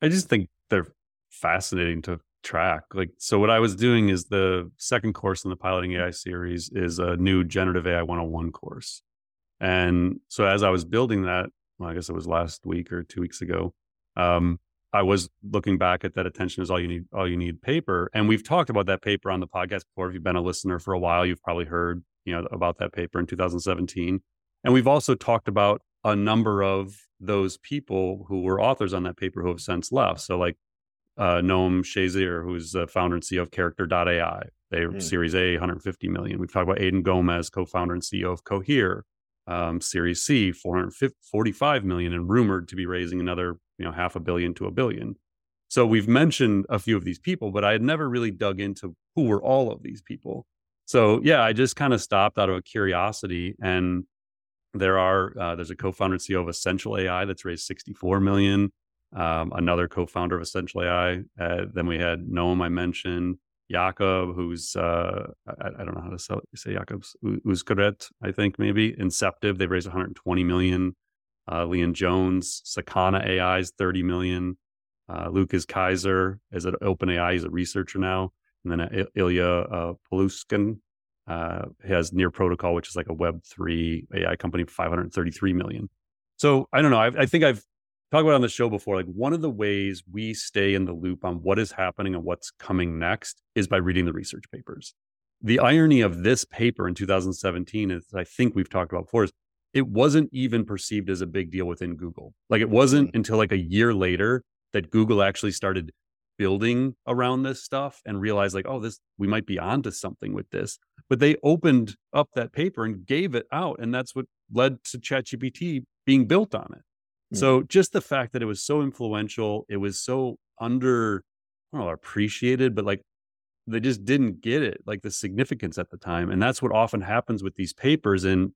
I just think they're fascinating to track. Like, so what I was doing is the second course in the Piloting AI series is a new Generative AI 101 course. And so as I was building that, well, I guess it was last week or 2 weeks ago, I was looking back at that Attention is all you need paper. And we've talked about that paper on the podcast before. If you've been a listener for a while, you've probably heard, you know, about that paper in 2017. And we've also talked about a number of those people who were authors on that paper who have since left. So like Noam Shazier, who is the founder and CEO of Character.ai. They Series A, $150 million. We've talked about Aidan Gomez, co-founder and CEO of Cohere. Series C, $445 million, and rumored to be raising another, $500 million to $1 billion. So we've mentioned a few of these people, but I had never really dug into who were all of these people. So yeah, I just kind of stopped out of a curiosity. And there's a co-founder and CEO of Essential AI that's raised $64 million. Another co-founder of Essential AI. Then we had Noam, I mentioned, Jakob, who's, I don't know how to say Jakob's, Uzkoret, I think maybe, Inceptive, they've raised $120 million. Leon Jones, Sakana AI's $30 million. Lucas Kaiser is at OpenAI, he's a researcher now. And then Ilya Poluskin has Near Protocol, which is like a Web3 AI company, $533 million. So I don't know, I think I've talked about on the show before, like one of the ways we stay in the loop on what is happening and what's coming next is by reading the research papers. The irony of this paper in 2017 is, I think we've talked about before, is it wasn't even perceived as a big deal within Google. Like it wasn't until like a year later that Google actually started building around this stuff and realized like, oh, this, we might be onto something with this. But they opened up that paper and gave it out. And that's what led to ChatGPT being built on it. So just the fact that it was so influential, it was so appreciated, but like they just didn't get it, like the significance at the time. And that's what often happens with these papers and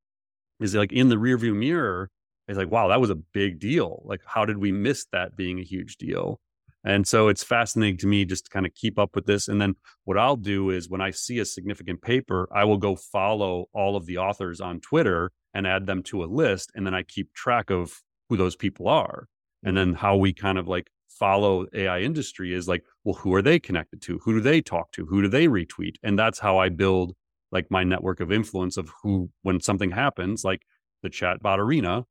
is like in the rearview mirror, it's like, wow, that was a big deal. Like, how did we miss that being a huge deal? And so it's fascinating to me just to kind of keep up with this. And then what I'll do is when I see a significant paper, I will go follow all of the authors on Twitter and add them to a list. And then I keep track of who those people are. And then how we kind of like follow AI industry is like, well, who are they connected to? Who do they talk to? Who do they retweet? And that's how I build like my network of influence of who, when something happens, like the Chatbot Arena,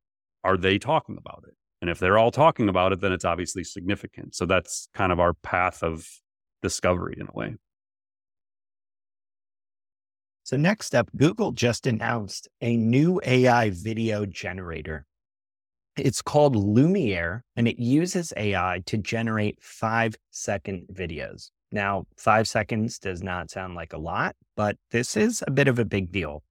are they talking about it? And if they're all talking about it, then it's obviously significant. So that's kind of our path of discovery in a way. So next up, Google just announced a new AI video generator. It's called Lumiere, and it uses AI to generate 5-second videos. Now, 5 seconds does not sound like a lot, but this is a bit of a big deal.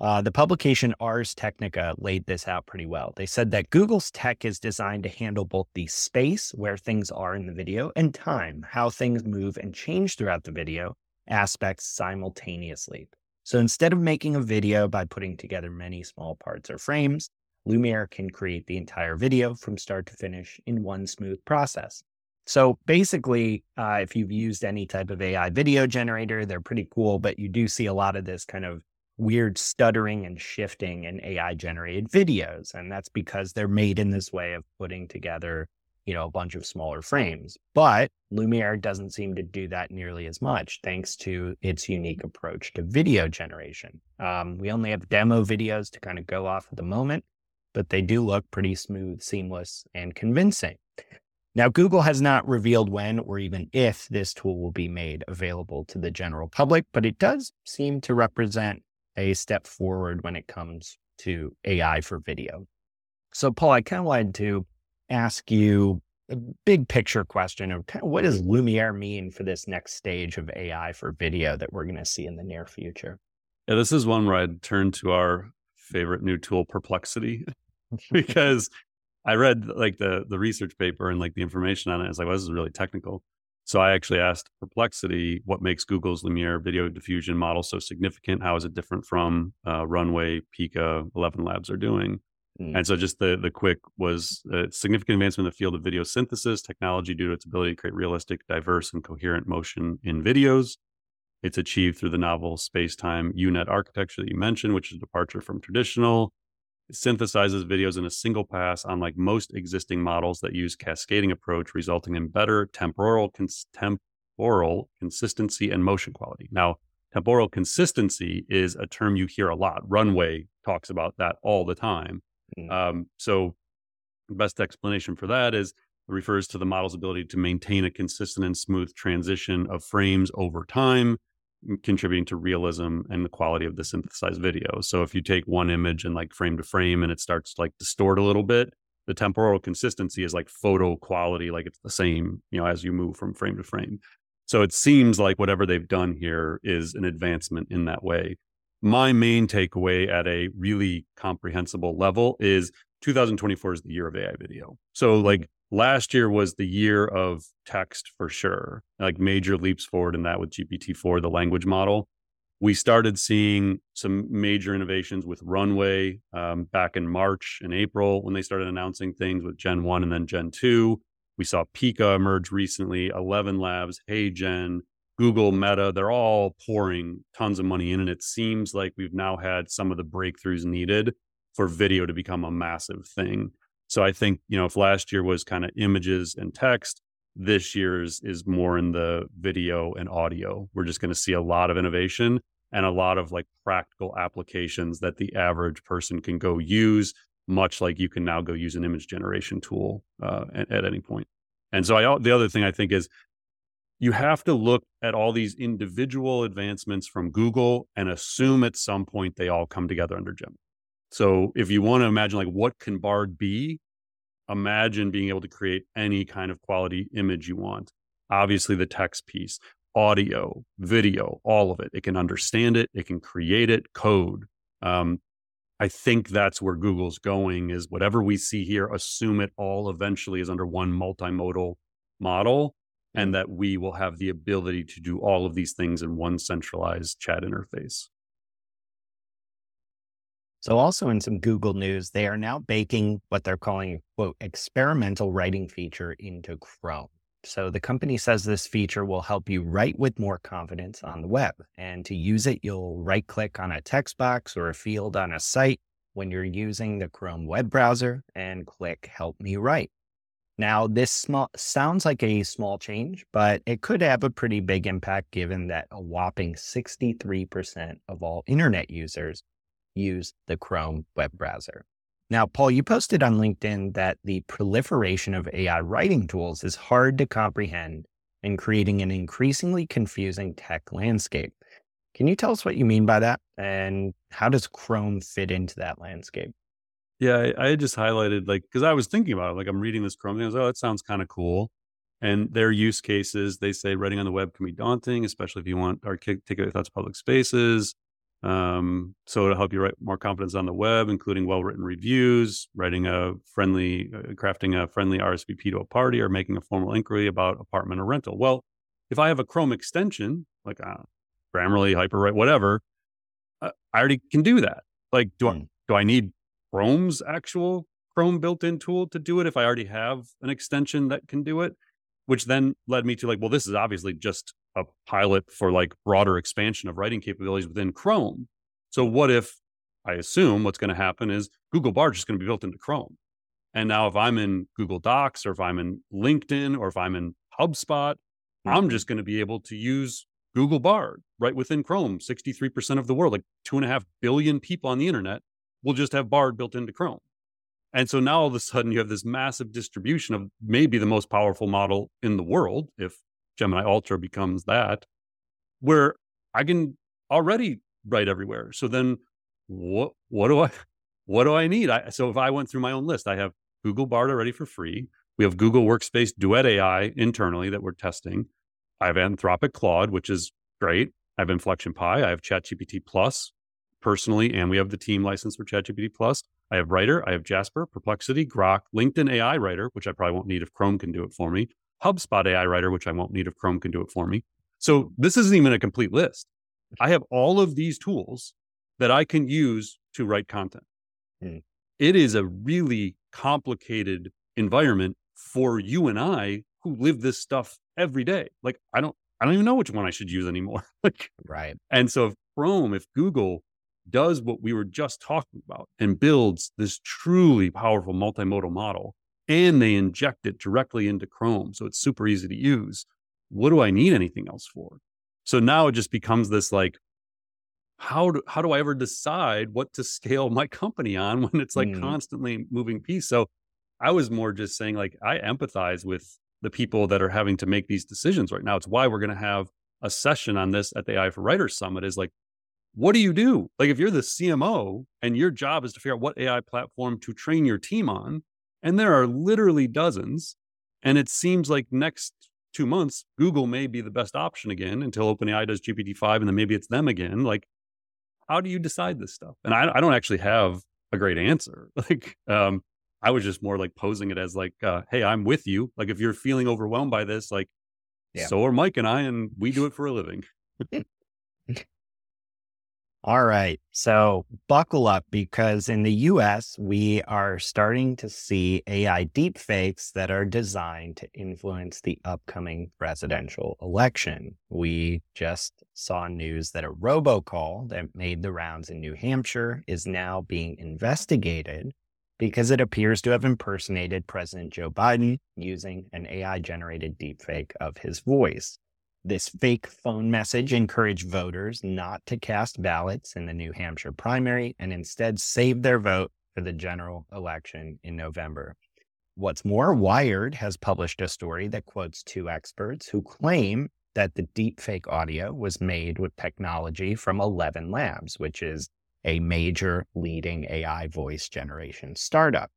The publication Ars Technica laid this out pretty well. They said that Google's tech is designed to handle both the space, where things are in the video, and time, how things move and change throughout the video aspects simultaneously. So instead of making a video by putting together many small parts or frames, Lumiere can create the entire video from start to finish in one smooth process. So basically, if you've used any type of AI video generator, they're pretty cool, but you do see a lot of this kind of weird stuttering and shifting in AI-generated videos. And that's because they're made in this way of putting together, a bunch of smaller frames. But Lumiere doesn't seem to do that nearly as much, thanks to its unique approach to video generation. We only have demo videos to kind of go off at the moment, but they do look pretty smooth, seamless, and convincing. Now, Google has not revealed when or even if this tool will be made available to the general public, but it does seem to represent a step forward when it comes to AI for video. So, Paul, I kind of wanted to ask you a big picture question of kind of what does Lumiere mean for this next stage of AI for video that we're going to see in the near future? Yeah, this is one where I'd turn to our favorite new tool, Perplexity, because I read like the research paper and like the information on it. I was like, well, this is really technical. So I actually asked Perplexity, what makes Google's Lumiere video diffusion model so significant? How is it different from Runway, Pika, 11 Labs are doing? And so just the quick was significant advancement in the field of video synthesis technology due to its ability to create realistic, diverse, and coherent motion in videos. It's achieved through the novel space-time UNet architecture that you mentioned, which is a departure from traditional. It synthesizes videos in a single pass, unlike most existing models that use cascading approach, resulting in better temporal consistency and motion quality. Now, temporal consistency is a term you hear a lot. Runway talks about that all the time. So the best explanation for that is it refers to the model's ability to maintain a consistent and smooth transition of frames over time, contributing to realism and the quality of the synthesized video. So if you take one image and like frame to frame and it starts to like distort a little bit, the temporal consistency is like photo quality, like it's the same, you know, as you move from frame to frame. So it seems like whatever they've done here is an advancement in that way. My main takeaway at a really comprehensible level is 2024 is the year of AI video. So like last year was the year of text for sure, like major leaps forward in that with GPT-4, the language model. We started seeing some major innovations with Runway back in March and April when they started announcing things with Gen 1 and then Gen 2. We saw Pika emerge recently, 11 Labs, HeyGen, Google, Meta. They're all pouring tons of money in, and it seems like we've now had some of the breakthroughs needed for video to become a massive thing. So I think, you know, if last year was kind of images and text, this year's is more in the video and audio. We're just going to see a lot of innovation and a lot of like practical applications that the average person can go use, much like you can now go use an image generation tool at any point. And so the other thing I think is you have to look at all these individual advancements from Google and assume at some point they all come together under Gemini. So if you want to imagine like what can Bard be, imagine being able to create any kind of quality image you want. Obviously the text piece, audio, video, all of it. It can understand it. It can create it, code. I think that's where Google's going is whatever we see here, assume it all eventually is under one multimodal model and that we will have the ability to do all of these things in one centralized chat interface. So also in some Google news, they are now baking what they're calling, quote, experimental writing feature into Chrome. So the company says this feature will help you write with more confidence on the web. And to use it, you'll right click on a text box or a field on a site when you're using the Chrome web browser and click Help Me Write. Now, this sounds like a small change, but it could have a pretty big impact given that a whopping 63% of all internet users use the Chrome web browser. Now, Paul, you posted on LinkedIn that the proliferation of AI writing tools is hard to comprehend and creating an increasingly confusing tech landscape. Can you tell us what you mean by that? And how does Chrome fit into that landscape? Yeah, I just highlighted like, because I was thinking about it, like I'm reading this Chrome thing, I was like, oh, that sounds kind of cool. And their use cases, they say writing on the web can be daunting, especially if you want or take away thoughts of public spaces. So it'll help you write more confidence on the web, including well-written reviews, crafting a friendly RSVP to a party, or making a formal inquiry about apartment or rental. Well, if I have a Chrome extension, like Grammarly, HyperWrite, whatever, I already can do that. Like, do I need Chrome's actual Chrome built-in tool to do it if I already have an extension that can do it? Which then led me to like, well, this is obviously just a pilot for like broader expansion of writing capabilities within Chrome. So what if, I assume what's going to happen is Google Bard is going to be built into Chrome. And now if I'm in Google Docs or if I'm in LinkedIn or if I'm in HubSpot, I'm just going to be able to use Google Bard right within Chrome. 63% of the world, like 2.5 billion people on the internet will just have Bard built into Chrome. And so now all of a sudden you have this massive distribution of maybe the most powerful model in the world, if Gemini Ultra becomes that, where I can already write everywhere. So then what do I need? So if I went through my own list, I have Google Bard already for free. We have Google Workspace Duet AI internally that we're testing. I have Anthropic Claude, which is great. I have Inflection Pi. I have ChatGPT Plus personally, and we have the team license for ChatGPT Plus. I have Writer. I have Jasper, Perplexity, Grok, LinkedIn AI Writer, which I probably won't need if Chrome can do it for me. HubSpot AI Writer, which I won't need if Chrome can do it for me. So this isn't even a complete list. I have all of these tools that I can use to write content. It is a really complicated environment for you and I who live this stuff every day. Like I don't even know which one I should use anymore. Like, right. And so if Chrome, if Google does what we were just talking about and builds this truly powerful multimodal model, and they inject it directly into Chrome, so it's super easy to use. What do I need anything else for? So now it just becomes this like, how do I ever decide what to scale my company on when it's like constantly moving piece? So I was more just saying like, I empathize with the people that are having to make these decisions right now. It's why we're going to have a session on this at the AI for Writers Summit is like, what do you do? Like if you're the CMO and your job is to figure out what AI platform to train your team on, And there are literally dozens. And it seems like next 2 months, Google may be the best option again until OpenAI does GPT-5 and then maybe it's them again. Like, how do you decide this stuff? And I don't actually have a great answer. Like, I was just more like posing it as like, hey, I'm with you. Like, if you're feeling overwhelmed by this, like, yeah, so are Mike and I, and we do it for a living. All right. So buckle up, because in the US, we are starting to see AI deepfakes that are designed to influence the upcoming presidential election. We just saw news that a robocall that made the rounds in New Hampshire is now being investigated because it appears to have impersonated President Joe Biden using an AI-generated deepfake of his voice. This fake phone message encouraged voters not to cast ballots in the New Hampshire primary and instead save their vote for the general election in November. What's more, Wired has published a story that quotes two experts who claim that the deepfake audio was made with technology from 11 Labs, which is a major leading AI voice generation startup.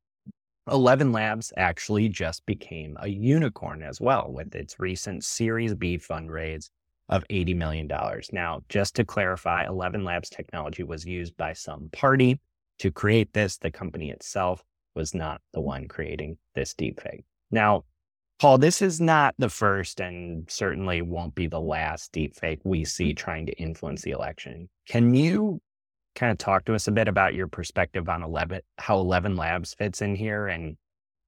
11 Labs actually just became a unicorn as well with its recent Series B fundraise of $80 million. Now, just to clarify, 11 Labs technology was used by some party to create this. The company itself was not the one creating this deepfake. Now, Paul, this is not the first and certainly won't be the last deepfake we see trying to influence the election. Can you kind of talk to us a bit about your perspective on how 11 Labs fits in here, and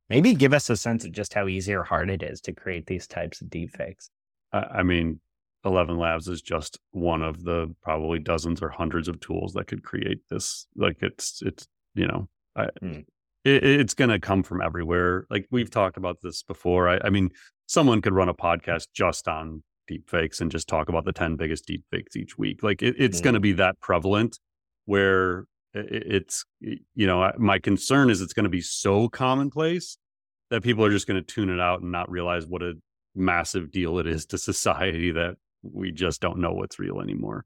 maybe give us a sense of just how easy or hard it is to create these types of deepfakes. I mean, 11 Labs is just one of the probably dozens or hundreds of tools that could create this. Like, it's you know, it's going to come from everywhere. Like, we've talked about this before. I mean, someone could run a podcast just on deepfakes and just talk about the 10 biggest deepfakes each week. Like, it's going to be that prevalent. Where it's, you know, my concern is it's going to be so commonplace that people are just going to tune it out and not realize what a massive deal it is to society that we just don't know what's real anymore.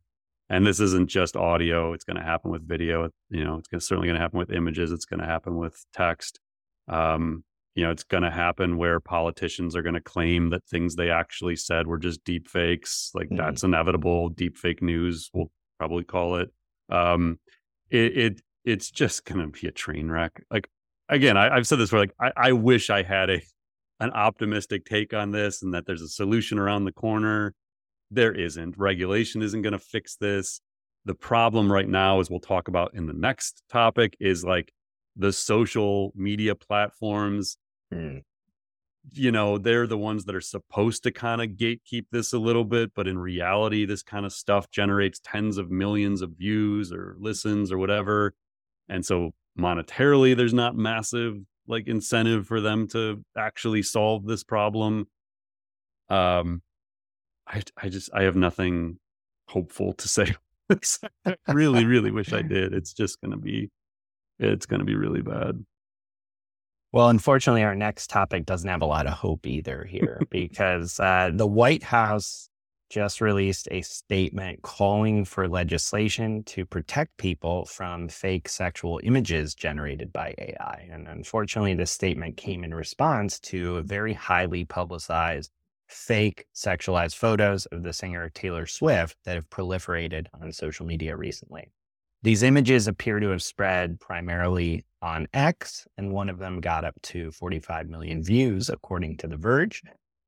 And this isn't just audio. It's going to happen with video. You know, it's certainly going to happen with images. It's going to happen with text. You know, it's going to happen where politicians are going to claim that things they actually said were just deep fakes. Like, that's inevitable. Deep fake news, we'll probably call it. It's just gonna be a train wreck. Like, again, I've said this where, like, I wish I had an optimistic take on this and that there's a solution around the corner. There isn't. Regulation isn't going to fix this. The problem right now, as we'll talk about in the next topic, is like the social media platforms. You know, they're the ones that are supposed to kind of gatekeep this a little bit, but in reality, this kind of stuff generates tens of millions of views or listens or whatever. And so monetarily, there's not massive like incentive for them to actually solve this problem. I have nothing hopeful to say. I really, really wish I did. It's going to be really bad. Well, unfortunately, our next topic doesn't have a lot of hope either here, because the White House just released a statement calling for legislation to protect people from fake sexual images generated by AI. And unfortunately, this statement came in response to a very highly publicized fake sexualized photos of the singer Taylor Swift that have proliferated on social media recently. These images appear to have spread primarily on X, and one of them got up to 45 million views, according to The Verge.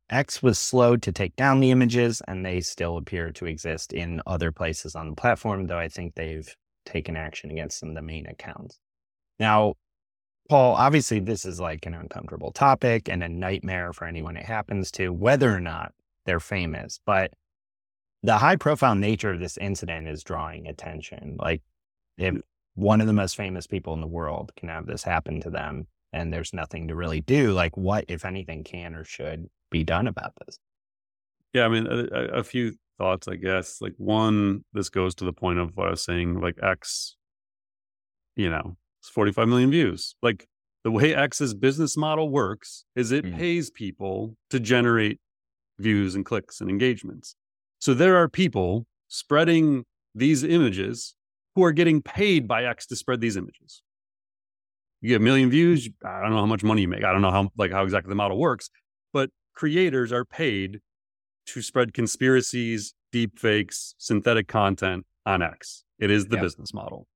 X was slow to take down the images, and they still appear to exist in other places on the platform, though I think they've taken action against some of the main accounts. Now, Paul, obviously this is like an uncomfortable topic and a nightmare for anyone it happens to, whether or not they're famous. But the high-profile nature of this incident is drawing attention. Like, if one of the most famous people in the world can have this happen to them and there's nothing to really do, like, what, if anything, can or should be done about this? Yeah, I mean, a few thoughts, I guess. Like, one, this goes to the point of what I was saying, like, X, you know, it's 45 million views. Like, the way X's business model works is it pays people to generate views and clicks and engagements. So there are people spreading these images who are getting paid by X to spread these images. You get 1 million views. I don't know how much money you make. I don't know how exactly the model works, but creators are paid to spread conspiracies, deep fakes, synthetic content on X. It is the business model.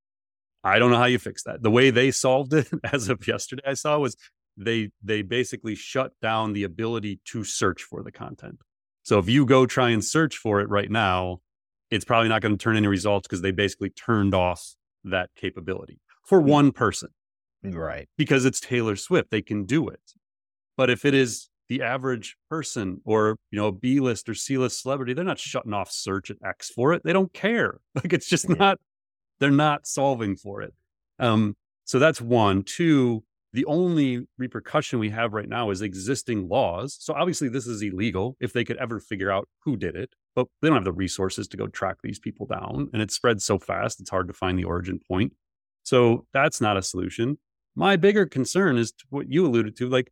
I don't know how you fix that. The way they solved it as of yesterday, I saw, was they basically shut down the ability to search for the content. So if you go try and search for it right now, it's probably not going to turn any results because they basically turned off that capability for one person. Right. Because it's Taylor Swift. They can do it. But if it is the average person or, you know, a B-list or C-list celebrity, they're not shutting off search at X for it. They don't care. Like, it's just not, they're not solving for it. So that's one. Two, the only repercussion we have right now is existing laws. So obviously this is illegal if they could ever figure out who did it, but they don't have the resources to go track these people down. And it spreads so fast, it's hard to find the origin point. So that's not a solution. My bigger concern is what you alluded to, like,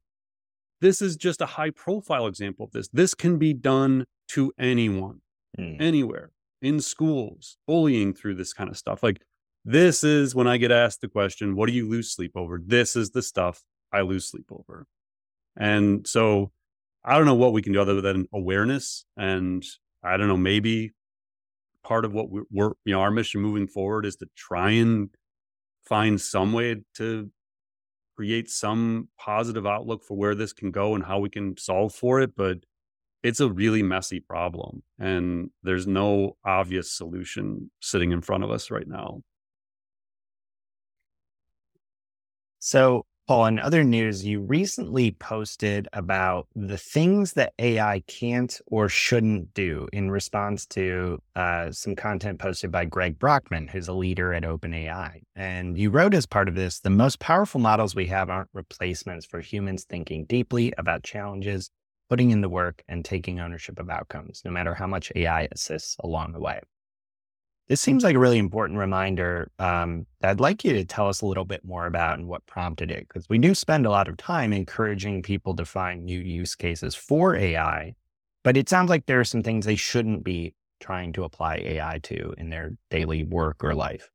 this is just a high profile example of this. This can be done to anyone, anywhere, in schools, bullying through this kind of stuff. Like, this is when I get asked the question, what do you lose sleep over? This is the stuff I lose sleep over. And so I don't know what we can do other than awareness. And I don't know, maybe part of what we're, you know, our mission moving forward is to try and find some way to create some positive outlook for where this can go and how we can solve for it. But it's a really messy problem, and there's no obvious solution sitting in front of us right now. So, Paul, in other news, you recently posted about the things that AI can't or shouldn't do in response to some content posted by Greg Brockman, who's a leader at OpenAI. And you wrote as part of this, the most powerful models we have aren't replacements for humans thinking deeply about challenges, putting in the work, and taking ownership of outcomes, no matter how much AI assists along the way. This seems like a really important reminder that I'd like you to tell us a little bit more about and what prompted it, because we do spend a lot of time encouraging people to find new use cases for AI, but it sounds like there are some things they shouldn't be trying to apply AI to in their daily work or life.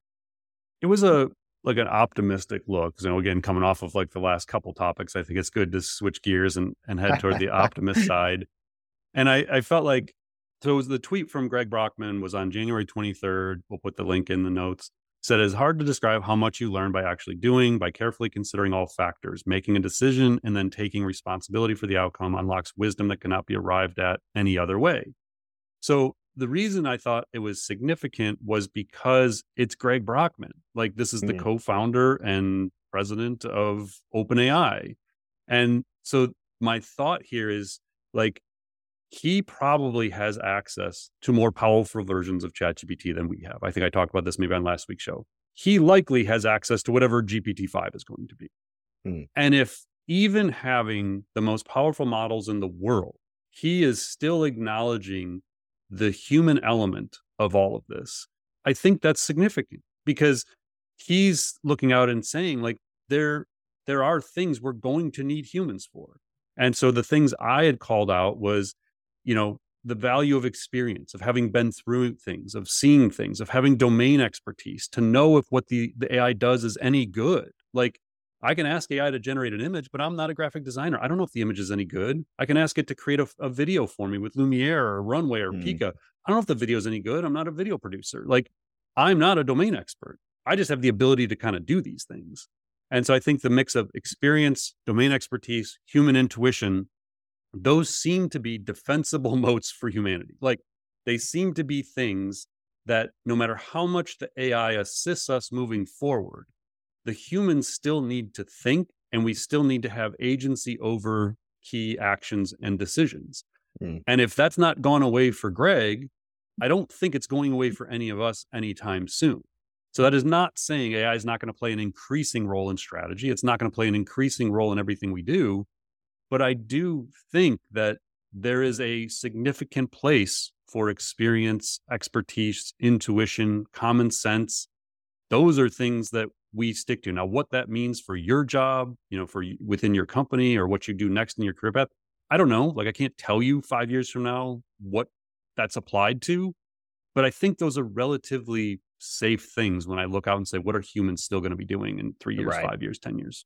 It was an optimistic look. So again, coming off of like the last couple topics, I think it's good to switch gears and head toward the optimist side. And I felt like, so it was the tweet from Greg Brockman was on January 23rd. We'll put the link in the notes. It said, it's hard to describe how much you learn by actually doing, by carefully considering all factors. Making a decision and then taking responsibility for the outcome unlocks wisdom that cannot be arrived at any other way. So the reason I thought it was significant was because it's Greg Brockman. Like, this is the co-founder and president of OpenAI. And so my thought here is like, he probably has access to more powerful versions of ChatGPT than we have. I think I talked about this maybe on last week's show. He likely has access to whatever GPT-5 is going to be. And if even having the most powerful models in the world, he is still acknowledging the human element of all of this, I think that's significant, because he's looking out and saying, like, there are things we're going to need humans for. And so the things I had called out was, you know, the value of experience, of having been through things, of seeing things, of having domain expertise, to know if what the AI does is any good. Like, I can ask AI to generate an image, but I'm not a graphic designer. I don't know if the image is any good. I can ask it to create a video for me with Lumiere or Runway or Pika. I don't know if the video is any good. I'm not a video producer. Like, I'm not a domain expert. I just have the ability to kind of do these things. And so I think the mix of experience, domain expertise, human intuition, those seem to be defensible moats for humanity. Like, they seem to be things that no matter how much the AI assists us moving forward, the humans still need to think, and we still need to have agency over key actions and decisions. And if that's not gone away for Greg, I don't think it's going away for any of us anytime soon. So that is not saying AI is not going to play an increasing role in strategy. It's not going to play an increasing role in everything we do. But I do think that there is a significant place for experience, expertise, intuition, common sense. Those are things that we stick to. Now, what that means for your job, you know, for within your company or what you do next in your career path, I don't know. Like, I can't tell you 5 years from now what that's applied to, but I think those are relatively safe things when I look out and say, what are humans still going to be doing in 3 years, right, 5 years, 10 years?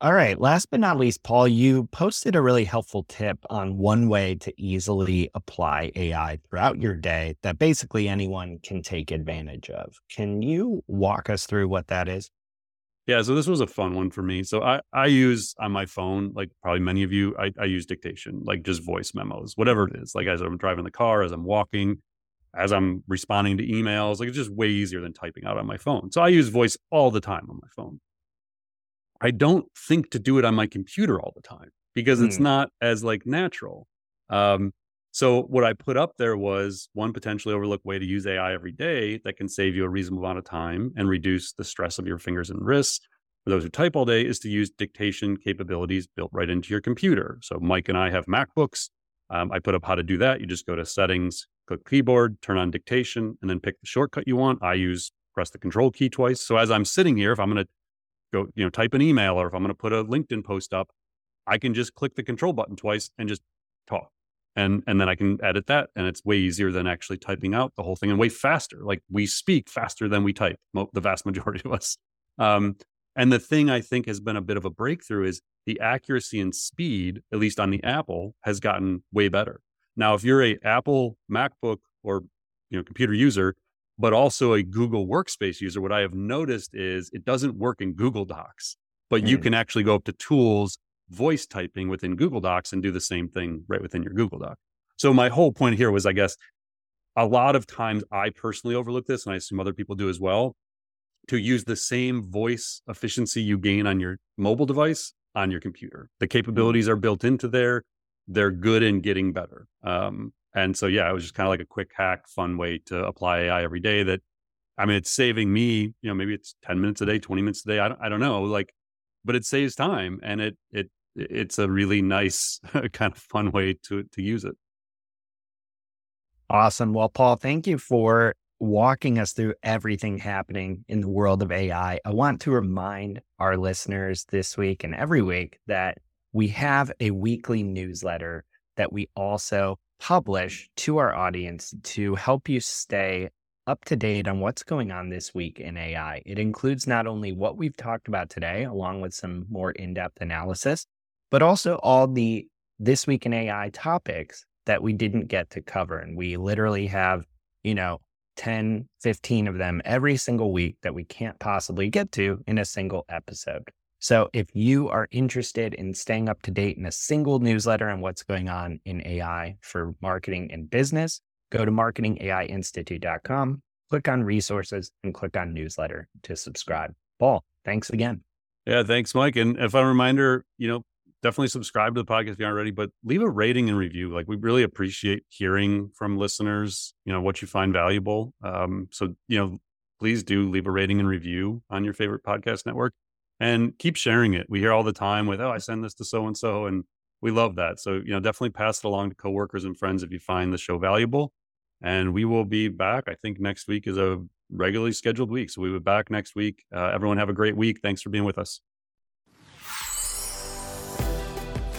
All right. Last but not least, Paul, you posted a really helpful tip on one way to easily apply AI throughout your day that basically anyone can take advantage of. Can you walk us through what that is? Yeah. So this was a fun one for me. So I use on my phone, like probably many of you, I use dictation, like just voice memos, whatever it is. Like as I'm driving the car, as I'm walking, as I'm responding to emails, like it's just way easier than typing out on my phone. So I use voice all the time on my phone. I don't think to do it on my computer all the time because it's not as like natural. So what I put up there was one potentially overlooked way to use AI every day that can save you a reasonable amount of time and reduce the stress of your fingers and wrists for those who type all day is to use dictation capabilities built right into your computer. So Mike and I have MacBooks. I put up how to do that. You just go to settings, click keyboard, turn on dictation, and then pick the shortcut you want. I press the control key twice. So as I'm sitting here, if I'm going to go, type an email, or if I'm going to put a LinkedIn post up, I can just click the control button twice and just talk. And then I can edit that. And it's way easier than actually typing out the whole thing and way faster. Like we speak faster than we type, the vast majority of us. And the thing I think has been a bit of a breakthrough is the accuracy and speed, at least on the Apple, has gotten way better. Now, if you're a Apple MacBook or computer user, but also a Google Workspace user, what I have noticed is it doesn't work in Google Docs, but you can actually go up to tools, voice typing within Google Docs and do the same thing right within your Google Doc. So my whole point here was, I guess, a lot of times I personally overlook this, and I assume other people do as well, to use the same voice efficiency you gain on your mobile device on your computer. The capabilities are built into there. They're good and getting better. And so, yeah, it was just kind of like a quick hack, fun way to apply AI every day that, I mean, it's saving me, maybe it's 10 minutes a day, 20 minutes a day. I don't know, but it saves time, and it's a really nice kind of fun way to use it. Awesome. Well, Paul, thank you for walking us through everything happening in the world of AI. I want to remind our listeners this week and every week that we have a weekly newsletter that we also publish to our audience to help you stay up to date on what's going on this week in AI. It includes not only what we've talked about today, along with some more in-depth analysis, but also all the This Week in AI topics that we didn't get to cover. And we literally have, 10, 15 of them every single week that we can't possibly get to in a single episode. So if you are interested in staying up to date in a single newsletter on what's going on in AI for marketing and business, go to marketingaiinstitute.com, click on resources, and click on newsletter to subscribe. Paul, thanks again. Yeah, thanks, Mike. And if I'm a reminder, definitely subscribe to the podcast if you aren't already, but leave a rating and review. Like, we really appreciate hearing from listeners, what you find valuable. So, please do leave a rating and review on your favorite podcast network. And keep sharing it. We hear all the time with, I send this to so-and-so, and we love that. So, definitely pass it along to coworkers and friends if you find the show valuable. And we will be back. I think next week is a regularly scheduled week. So we'll be back next week. Everyone have a great week. Thanks for being with us.